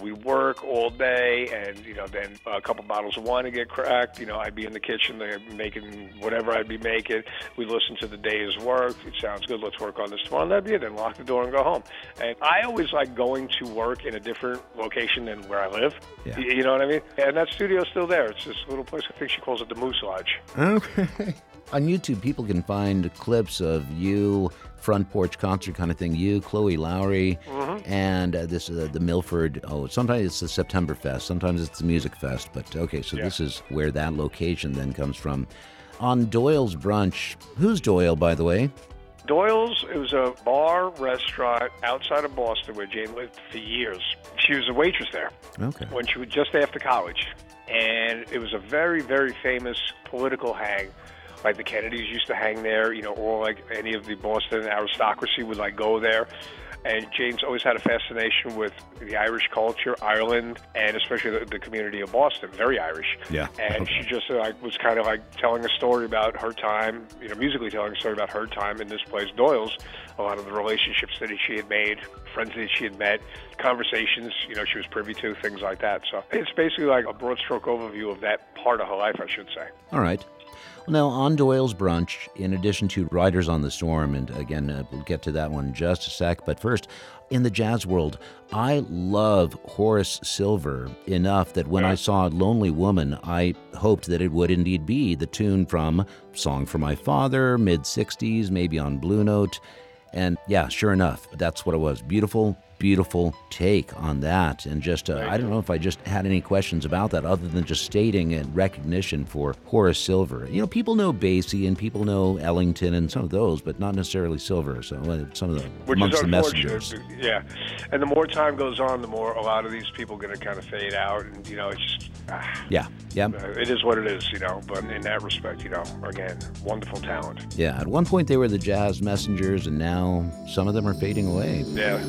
We work all day, and you know, then a couple bottles of wine would get cracked. You know, I'd be in the kitchen making whatever I'd be making. We'd listen to the day's work. It sounds good. Let's work on this tomorrow. And that'd be it. Then lock the door and go home. And I always like going to work in a different location than where I live. Yeah. You know what I mean? And that studio's still there. It's this little place. I think she calls it the Moose Lodge. Okay. On YouTube, people can find clips of you, front porch concert kind of thing, you, Chloe Lowry, and this the Milford, sometimes it's the September Fest, sometimes it's the Music Fest, but okay, so this is where that location then comes from. On Doyle's Brunch, who's Doyle, by the way? Doyle's, it was a bar restaurant outside of Boston where Jane lived for years. She was a waitress there when she was just after college, and it was a very, very famous political hang. Like the Kennedys used to hang there, you know, or like any of the Boston aristocracy would like go there. And Jane's always had a fascination with the Irish culture, Ireland, and especially the community of Boston, very Irish. Yeah. And she just like was kind of like telling a story about her time, you know, musically telling a story about her time in this place, Doyle's, a lot of the relationships that she had made, friends that she had met, conversations, you know, she was privy to, things like that. So it's basically like a broad stroke overview of that part of her life, I should say. All right. Now, on Doyle's Brunch, in addition to Riders on the Storm, and again, we'll get to that one in just a sec, but first, in the jazz world, I love Horace Silver enough that when I saw Lonely Woman, I hoped that it would indeed be the tune from Song for My Father, mid-'60s, maybe on Blue Note, and yeah, sure enough, that's what it was. Beautiful, beautiful take on that, and just I don't know if I just had any questions about that other than just stating and recognition for Horace Silver. You know, people know Basie and people know Ellington and some of those, but not necessarily Silver. So some of the amongst the messengers. Yeah, and the more time goes on, the more a lot of these people are going to kind of fade out, and you know, it's just it is what it is, you know. But in that respect, you know, again, wonderful talent. Yeah, at one point they were the jazz messengers, and now some of them are fading away. Yeah.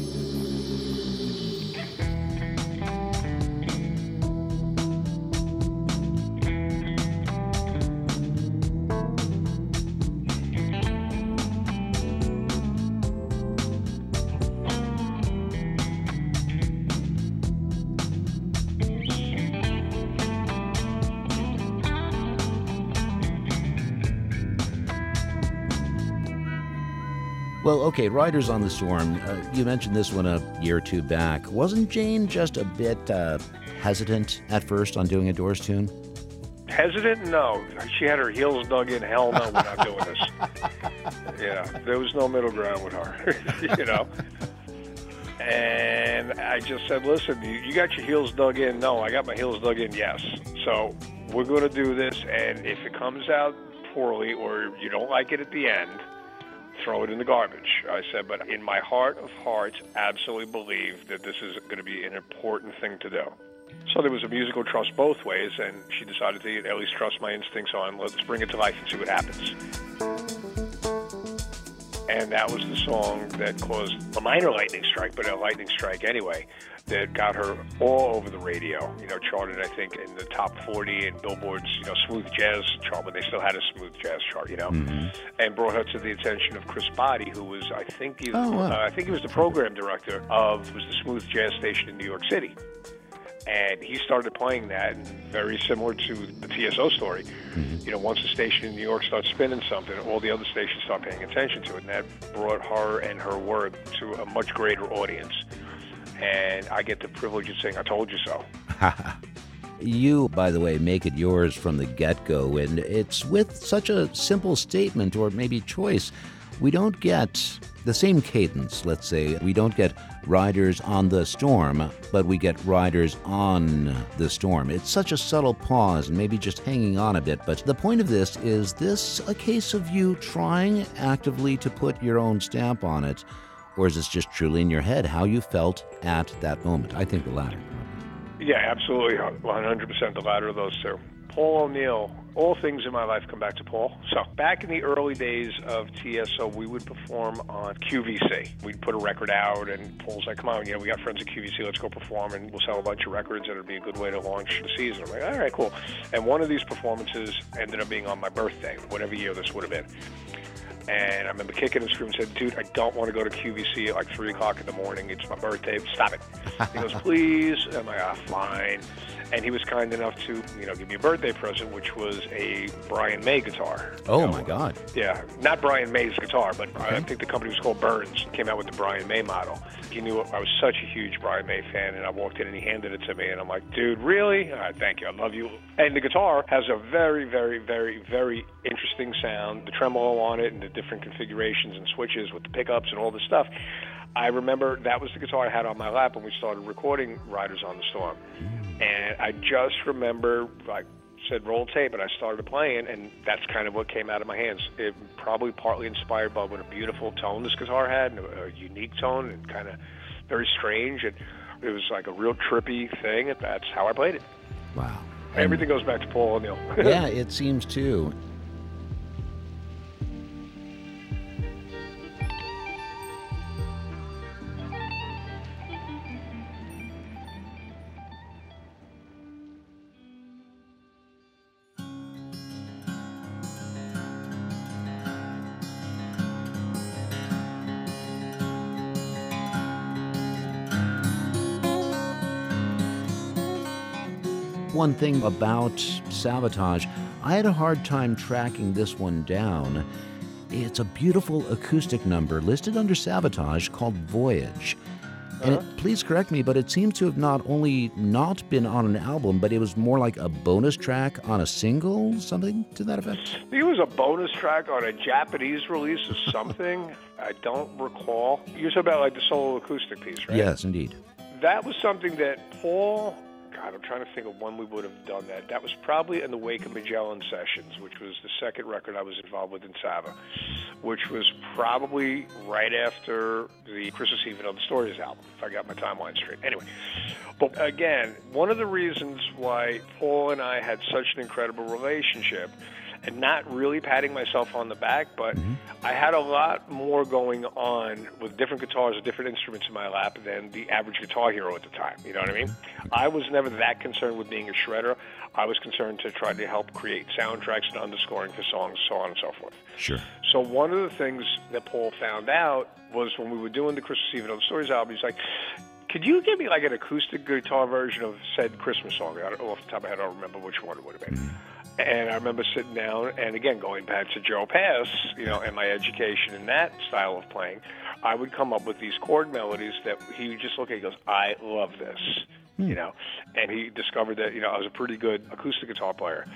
Well, okay, Riders on the Storm, you mentioned this one a year or two back. Wasn't Jane just a bit hesitant at first on doing a Doors tune? Hesitant? No. She had her heels dug in. Hell no, we're not doing this. Yeah, there was no middle ground with her, you know. And I just said, listen, you got your heels dug in? No, I got my heels dug in, yes. So we're going to do this, and if it comes out poorly or you don't like it at the end, throw it in the garbage. I said, but in my heart of hearts, absolutely believe that this is going to be an important thing to do. So there was a musical trust both ways, and she decided to at least trust my instincts on, let's bring it to life and see what happens. And that was the song that caused a minor lightning strike, but a lightning strike anyway, that got her all over the radio. You know, charted, I think, in the top 40 in Billboard's, you know, smooth jazz chart, when they still had a smooth jazz chart, you know, and brought her to the attention of Chris Boddy, who was, I think, he was the program director of the smooth jazz station in New York City. And he started playing that, and very similar to the TSO story. You know, once the station in New York starts spinning something, all the other stations start paying attention to it, and that brought her and her work to a much greater audience. And I get the privilege of saying, I told you so. You, by the way, make it yours from the get-go, and it's with such a simple statement, or maybe choice. We don't get the same cadence, let's say. We don't get riders on the storm, but we get riders on the storm. It's such a subtle pause, and maybe just hanging on a bit. But the point of this is, this a case of you trying actively to put your own stamp on it? Or is this just truly in your head, how you felt at that moment? I think the latter. Yeah, absolutely. 100% the latter of those two. Paul O'Neill. All things in my life come back to Paul. So back in the early days of TSO, we would perform on QVC. We'd put a record out, and Paul's like, come on, you know, we got friends at QVC, let's go perform, and we'll sell a bunch of records, and it'll be a good way to launch the season. I'm like, all right, cool. And one of these performances ended up being on my birthday, whatever year this would have been. And I remember kicking and screaming and said, dude, I don't want to go to QVC at like 3 o'clock in the morning. It's my birthday. Stop it. He goes, please. I'm like, ah, fine. And he was kind enough to, you know, give me a birthday present, which was a Brian May guitar. Oh, my God. Yeah. Not Brian May's guitar, but I think the company was called Burns. Came out with the Brian May model. He knew I was such a huge Brian May fan, and I walked in and he handed it to me. And I'm like, dude, really? All right, thank you. I love you. And the guitar has a very, very, very, very interesting sound. The tremolo on it and the different configurations and switches with the pickups and all this stuff. I remember that was the guitar I had on my lap when we started recording Riders on the Storm. And I just remember, I said, roll tape, and I started playing, and that's kind of what came out of my hands. It probably partly inspired by what a beautiful tone this guitar had, and a unique tone, and kind of very strange. And it was like a real trippy thing, and that's how I played it. Wow. Everything goes back to Paul O'Neill. Yeah, it seems to. One thing about Sabotage, I had a hard time tracking this one down. It's a beautiful acoustic number listed under Sabotage called Voyage. And it, please correct me, but it seems to have not only not been on an album, but it was more like a bonus track on a single, something to that effect? It was a bonus track on a Japanese release of something. I don't recall. You're talking about like the solo acoustic piece, right? Yes, indeed. That was something that Paul... God, I'm trying to think of when we would have done that. That was probably in the Wake of Magellan sessions, which was the second record I was involved with in Saba, which was probably right after the Christmas Eve and Other Stories album, if I got my timeline straight. Anyway, but again, one of the reasons why Paul and I had such an incredible relationship, and not really patting myself on the back, but I had a lot more going on with different guitars or different instruments in my lap than the average guitar hero at the time. You know what I mean? I was never that concerned with being a shredder. I was concerned to try to help create soundtracks and underscoring for songs, so on and so forth. Sure. So one of the things that Paul found out was when we were doing the Christmas Eve and Other Stories album, he's like, could you give me like an acoustic guitar version of said Christmas song? I don't know off the top of my head, I don't remember which one it would have been. And I remember sitting down, and again, going back to Joe Pass, you know, and my education in that style of playing, I would come up with these chord melodies that he would just look at and he goes, I love this, you know. And he discovered that, you know, I was a pretty good acoustic guitar player.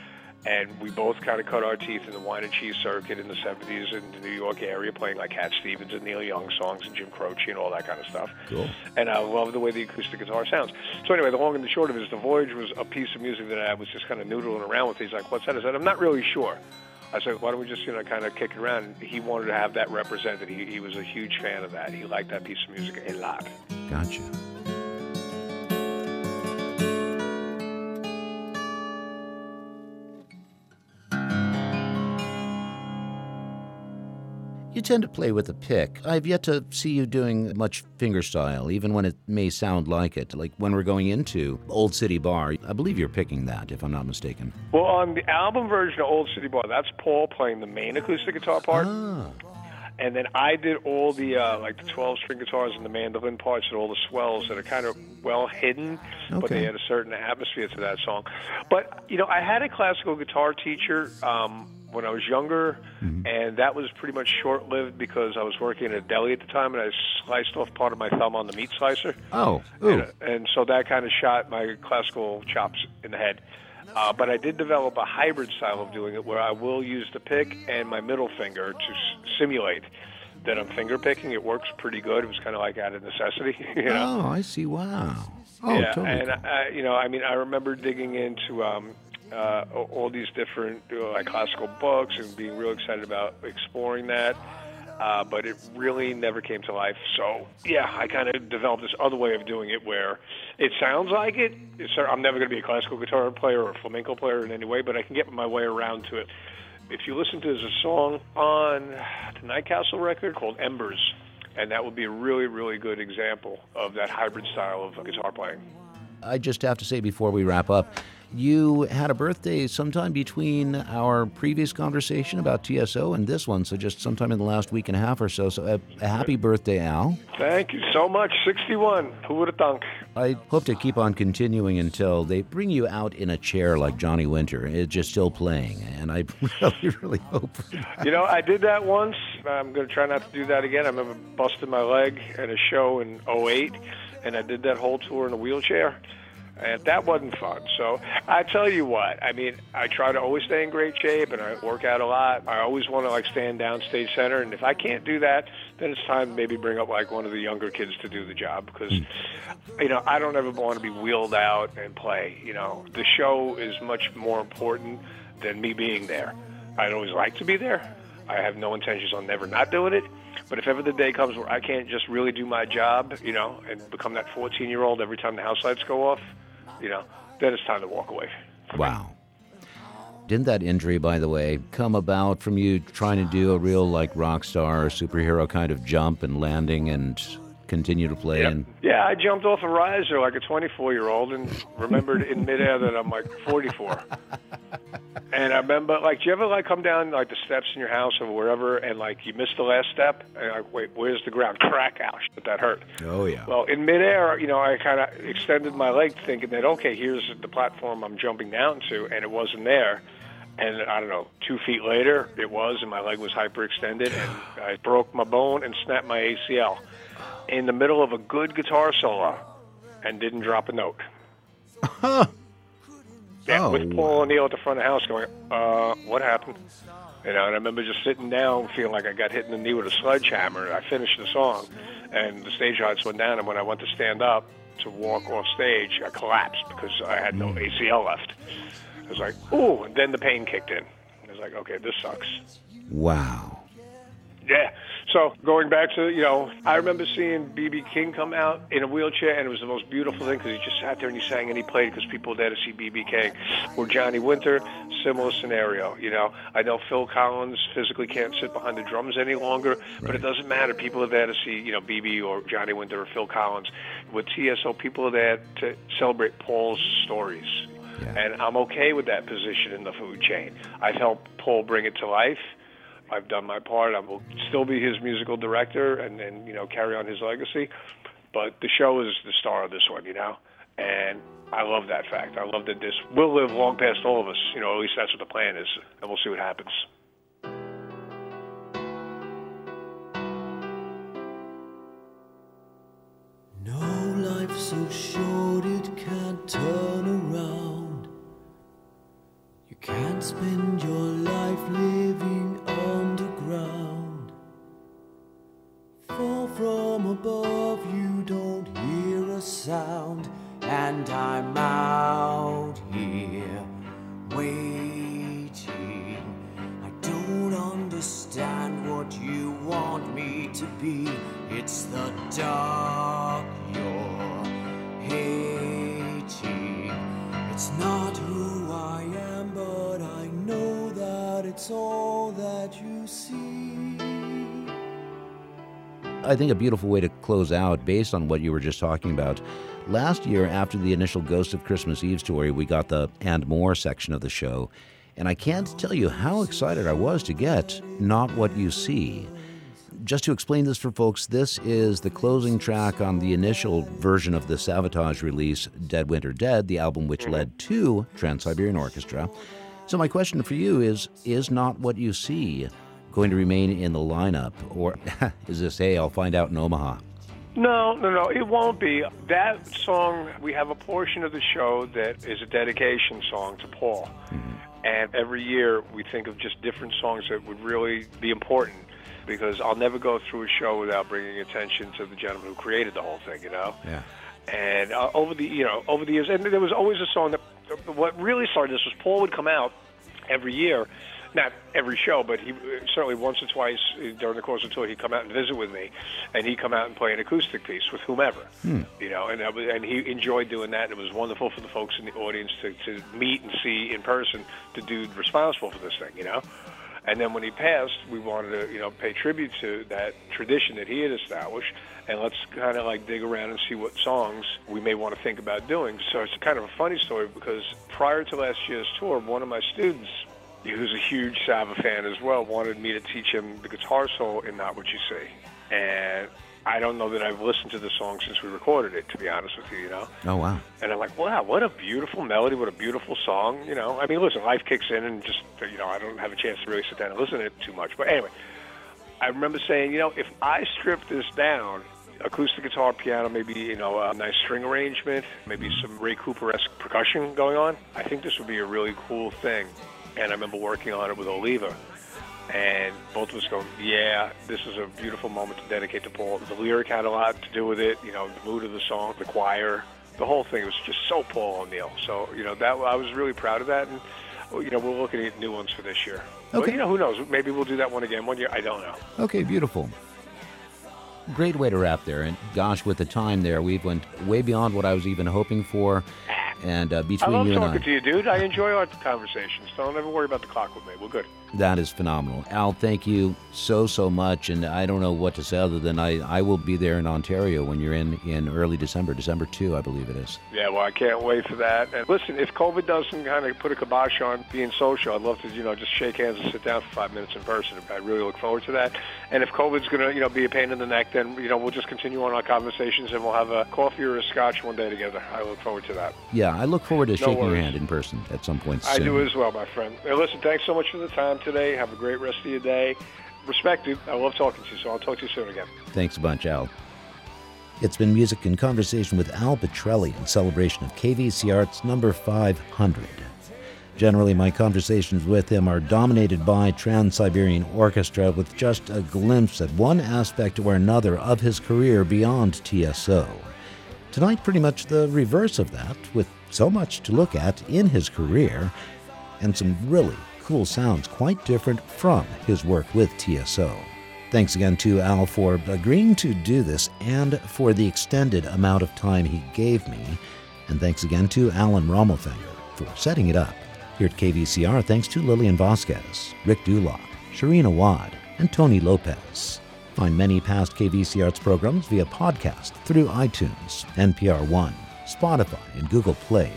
And we both kind of cut our teeth in the wine and cheese circuit in the 70s in the New York area, playing like Cat Stevens and Neil Young songs and Jim Croce and all that kind of stuff. Cool. And I love the way the acoustic guitar sounds. So anyway, the long and the short of it is, The Voyage was a piece of music that I was just kind of noodling around with. He's like, what's that? I said, I'm not really sure. I said, why don't we just, you know, kind of kick it around? He wanted to have that represented. He was a huge fan of that. He liked that piece of music a lot. Gotcha. You tend to play with a pick. I've yet to see you doing much fingerstyle, even when it may sound like it. Like when we're going into Old City Bar, I believe you're picking that, if I'm not mistaken. Well, on the album version of Old City Bar, that's Paul playing the main acoustic guitar part. Ah. And then I did all the like the 12-string guitars and the mandolin parts and all the swells that are kind of well hidden, okay. But they had a certain atmosphere to that song. But, you know, I had a classical guitar teacher when I was younger, mm-hmm. and that was pretty much short-lived because I was working in a deli at the time, and I sliced off part of my thumb on the meat slicer. Oh, and so that kind of shot my classical chops in the head. But I did develop a hybrid style of doing it where I will use the pick and my middle finger to simulate that I'm finger picking. It works pretty good. It was kind of like out of necessity. You know? Oh, I see. Wow. Oh, yeah, totally. And, you know, I mean, I remember digging into all these different like classical books and being real excited about exploring that. But it really never came to life. So, yeah, I kind of developed this other way of doing it where it sounds like it. I'm never going to be a classical guitar player or a flamenco player in any way, but I can get my way around to it. If you listen to there's a song on the Nightcastle record called Embers, and that would be a really, really good example of that hybrid style of guitar playing. I just have to say before we wrap up, you had a birthday sometime between our previous conversation about TSO and this one, so just sometime in the last week and a half or so. So a happy birthday, Al. Thank you so much. 61. Who would have thunk? I hope to keep on continuing until they bring you out in a chair like Johnny Winter. It's just still playing, and I really, really hope for that. You know, I did that once. I'm going to try not to do that again. I remember busting my leg at a show in 2008, and I did that whole tour in a wheelchair. And that wasn't fun. So I tell you what, I mean, I try to always stay in great shape and I work out a lot. I always want to like stand down stage center. And if I can't do that, then it's time to maybe bring up like one of the younger kids to do the job because, you know, I don't ever want to be wheeled out and play. You know, the show is much more important than me being there. I'd always like to be there. I have no intentions on never not doing it. But if ever the day comes where I can't just really do my job, you know, and become that 14-year-old every time the house lights go off, you know, then it's time to walk away. Wow. Didn't that injury, by the way, come about from you trying to do a real, like, rock star or superhero kind of jump and landing and continue to play? Yep. Yeah, I jumped off a riser like a 24-year-old and remembered in midair that I'm, like, 44. And I remember, like, do you ever, like, come down, like, the steps in your house or wherever, and, like, you miss the last step? And you're like, wait, where's the ground? Crack, ouch, but that hurt. Oh, yeah. Well, in midair, you know, I kind of extended my leg thinking that, okay, here's the platform I'm jumping down to, and it wasn't there. And, I don't know, 2 feet later, it was, and my leg was hyperextended, and I broke my bone and snapped my ACL in the middle of a good guitar solo and didn't drop a note. Huh. Yeah, oh, with Paul O'Neill at the front of the house going, what happened? You know, and I remember just sitting down feeling like I got hit in the knee with a sledgehammer. I finished the song, and the stage lights went down, and when I went to stand up to walk off stage, I collapsed because I had no ACL left. I was like, ooh, and then the pain kicked in. I was like, okay, this sucks. Wow. Yeah, so going back to, you know, I remember seeing B.B. King come out in a wheelchair, and it was the most beautiful thing because he just sat there and he sang and he played because people were there to see B.B. King. Or Johnny Winter, similar scenario, you know. I know Phil Collins physically can't sit behind the drums any longer, but it doesn't matter. People are there to see, you know, B.B. or Johnny Winter or Phil Collins. With TSO, people are there to celebrate Paul's stories. Yeah. And I'm okay with that position in the food chain. I've helped Paul bring it to life. I've done my part. I will still be his musical director and you know, carry on his legacy. But the show is the star of this one, you know? And I love that fact. I love that this will live long past all of us. You know, at least that's what the plan is. And we'll see what happens. No, life's so short it can't turn around. You can't spend your life living underground. Fall from above, you don't hear a sound, and I'm out here waiting. I don't understand what you want me to be. It's the dark you're hating. It's not who I am, but I know that it's all that you see. I think a beautiful way to close out based on what you were just talking about. Last year, after the initial Ghost of Christmas Eve story, we got the and more section of the show. And I can't tell you how excited I was to get Not What You See. Just to explain this for folks, this is the closing track on the initial version of the Sabotage release, Dead Winter Dead, the album which led to Trans-Siberian Orchestra. So my question for you is Not What You See going to remain in the lineup? Or is this, hey, I'll find out in Omaha? No, it won't be. That song, we have a portion of the show that is a dedication song to Paul. Mm-hmm. And every year we think of just different songs that would really be important, because I'll never go through a show without bringing attention to the gentleman who created the whole thing, you know? Yeah. And over the years, and there was always a song that, what really started this was Paul would come out every year, not every show, but he certainly once or twice during the course of the tour, he'd come out and visit with me, and he'd come out and play an acoustic piece with whomever, you know, and he enjoyed doing that. And it was wonderful for the folks in the audience to meet and see in person the dude responsible for this thing, you know. And then when he passed, we wanted to, you know, pay tribute to that tradition that he had established, and let's kind of like dig around and see what songs we may want to think about doing. So it's kind of a funny story, because prior to last year's tour, one of my students, who's a huge Saba fan as well, wanted me to teach him the guitar solo in Not What You See. And I don't know that I've listened to the song since we recorded it, to be honest with you, you know? Oh, wow. And I'm like, wow, what a beautiful melody, what a beautiful song, you know? I mean, listen, life kicks in and just, you know, I don't have a chance to really sit down and listen to it too much. But anyway, I remember saying, you know, if I strip this down, acoustic guitar, piano, maybe, you know, a nice string arrangement, maybe some Ray Cooper-esque percussion going on, I think this would be a really cool thing. And I remember working on it with Oliva, and both of us go, yeah, this is a beautiful moment to dedicate to Paul. The lyric had a lot to do with it, you know, the mood of the song, the choir, the whole thing was just so Paul O'Neill. So, you know, that I was really proud of that, and, you know, we're looking at new ones for this year. Okay. But, you know, who knows? Maybe we'll do that one again one year. I don't know. Okay, beautiful. Great way to wrap there, and gosh, with the time there, we've went way beyond what I was even hoping for. And between you and I. I love talking to you, dude. I enjoy our conversations. Don't ever worry about the clock with me. We're good. That is phenomenal. Al, thank you so much. And I don't know what to say other than I will be there in Ontario when you're in early December, December 2, I believe it is. Yeah, well, I can't wait for that. And listen, if COVID doesn't kind of put a kibosh on being social, I'd love to, you know, just shake hands and sit down for 5 minutes in person. I really look forward to that. And if COVID's going to, you know, be a pain in the neck, then, you know, we'll just continue on our conversations and we'll have a coffee or a scotch one day together. I look forward to that. Yeah, I look forward to shaking your hand in person at some point soon. I do as well, my friend. And listen, thanks so much for the time today. Have a great rest of your day. Respect you. I love talking to you, so I'll talk to you soon again. Thanks a bunch, Al. It's been Music in Conversation with Al Pitrelli in celebration of KVC Arts number 500. Generally, my conversations with him are dominated by Trans-Siberian Orchestra, with just a glimpse at one aspect or another of his career beyond TSO. Tonight, pretty much the reverse of that, with so much to look at in his career and some really cool sounds quite different from his work with TSO. Thanks again to Al for agreeing to do this and for the extended amount of time he gave me. And thanks again to Alan Rommelfinger for setting it up. Here at KVCR, thanks to Lillian Vasquez, Rick Dulock, Shireen Awad, and Tony Lopez. Find many past KVC Arts programs via podcast through iTunes, NPR One, Spotify, and Google Play,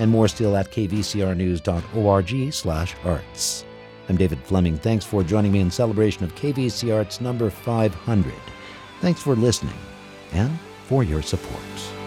and more still at kvcrnews.org/arts. I'm David Fleming. Thanks for joining me in celebration of KVC Arts number 500. Thanks for listening and for your support.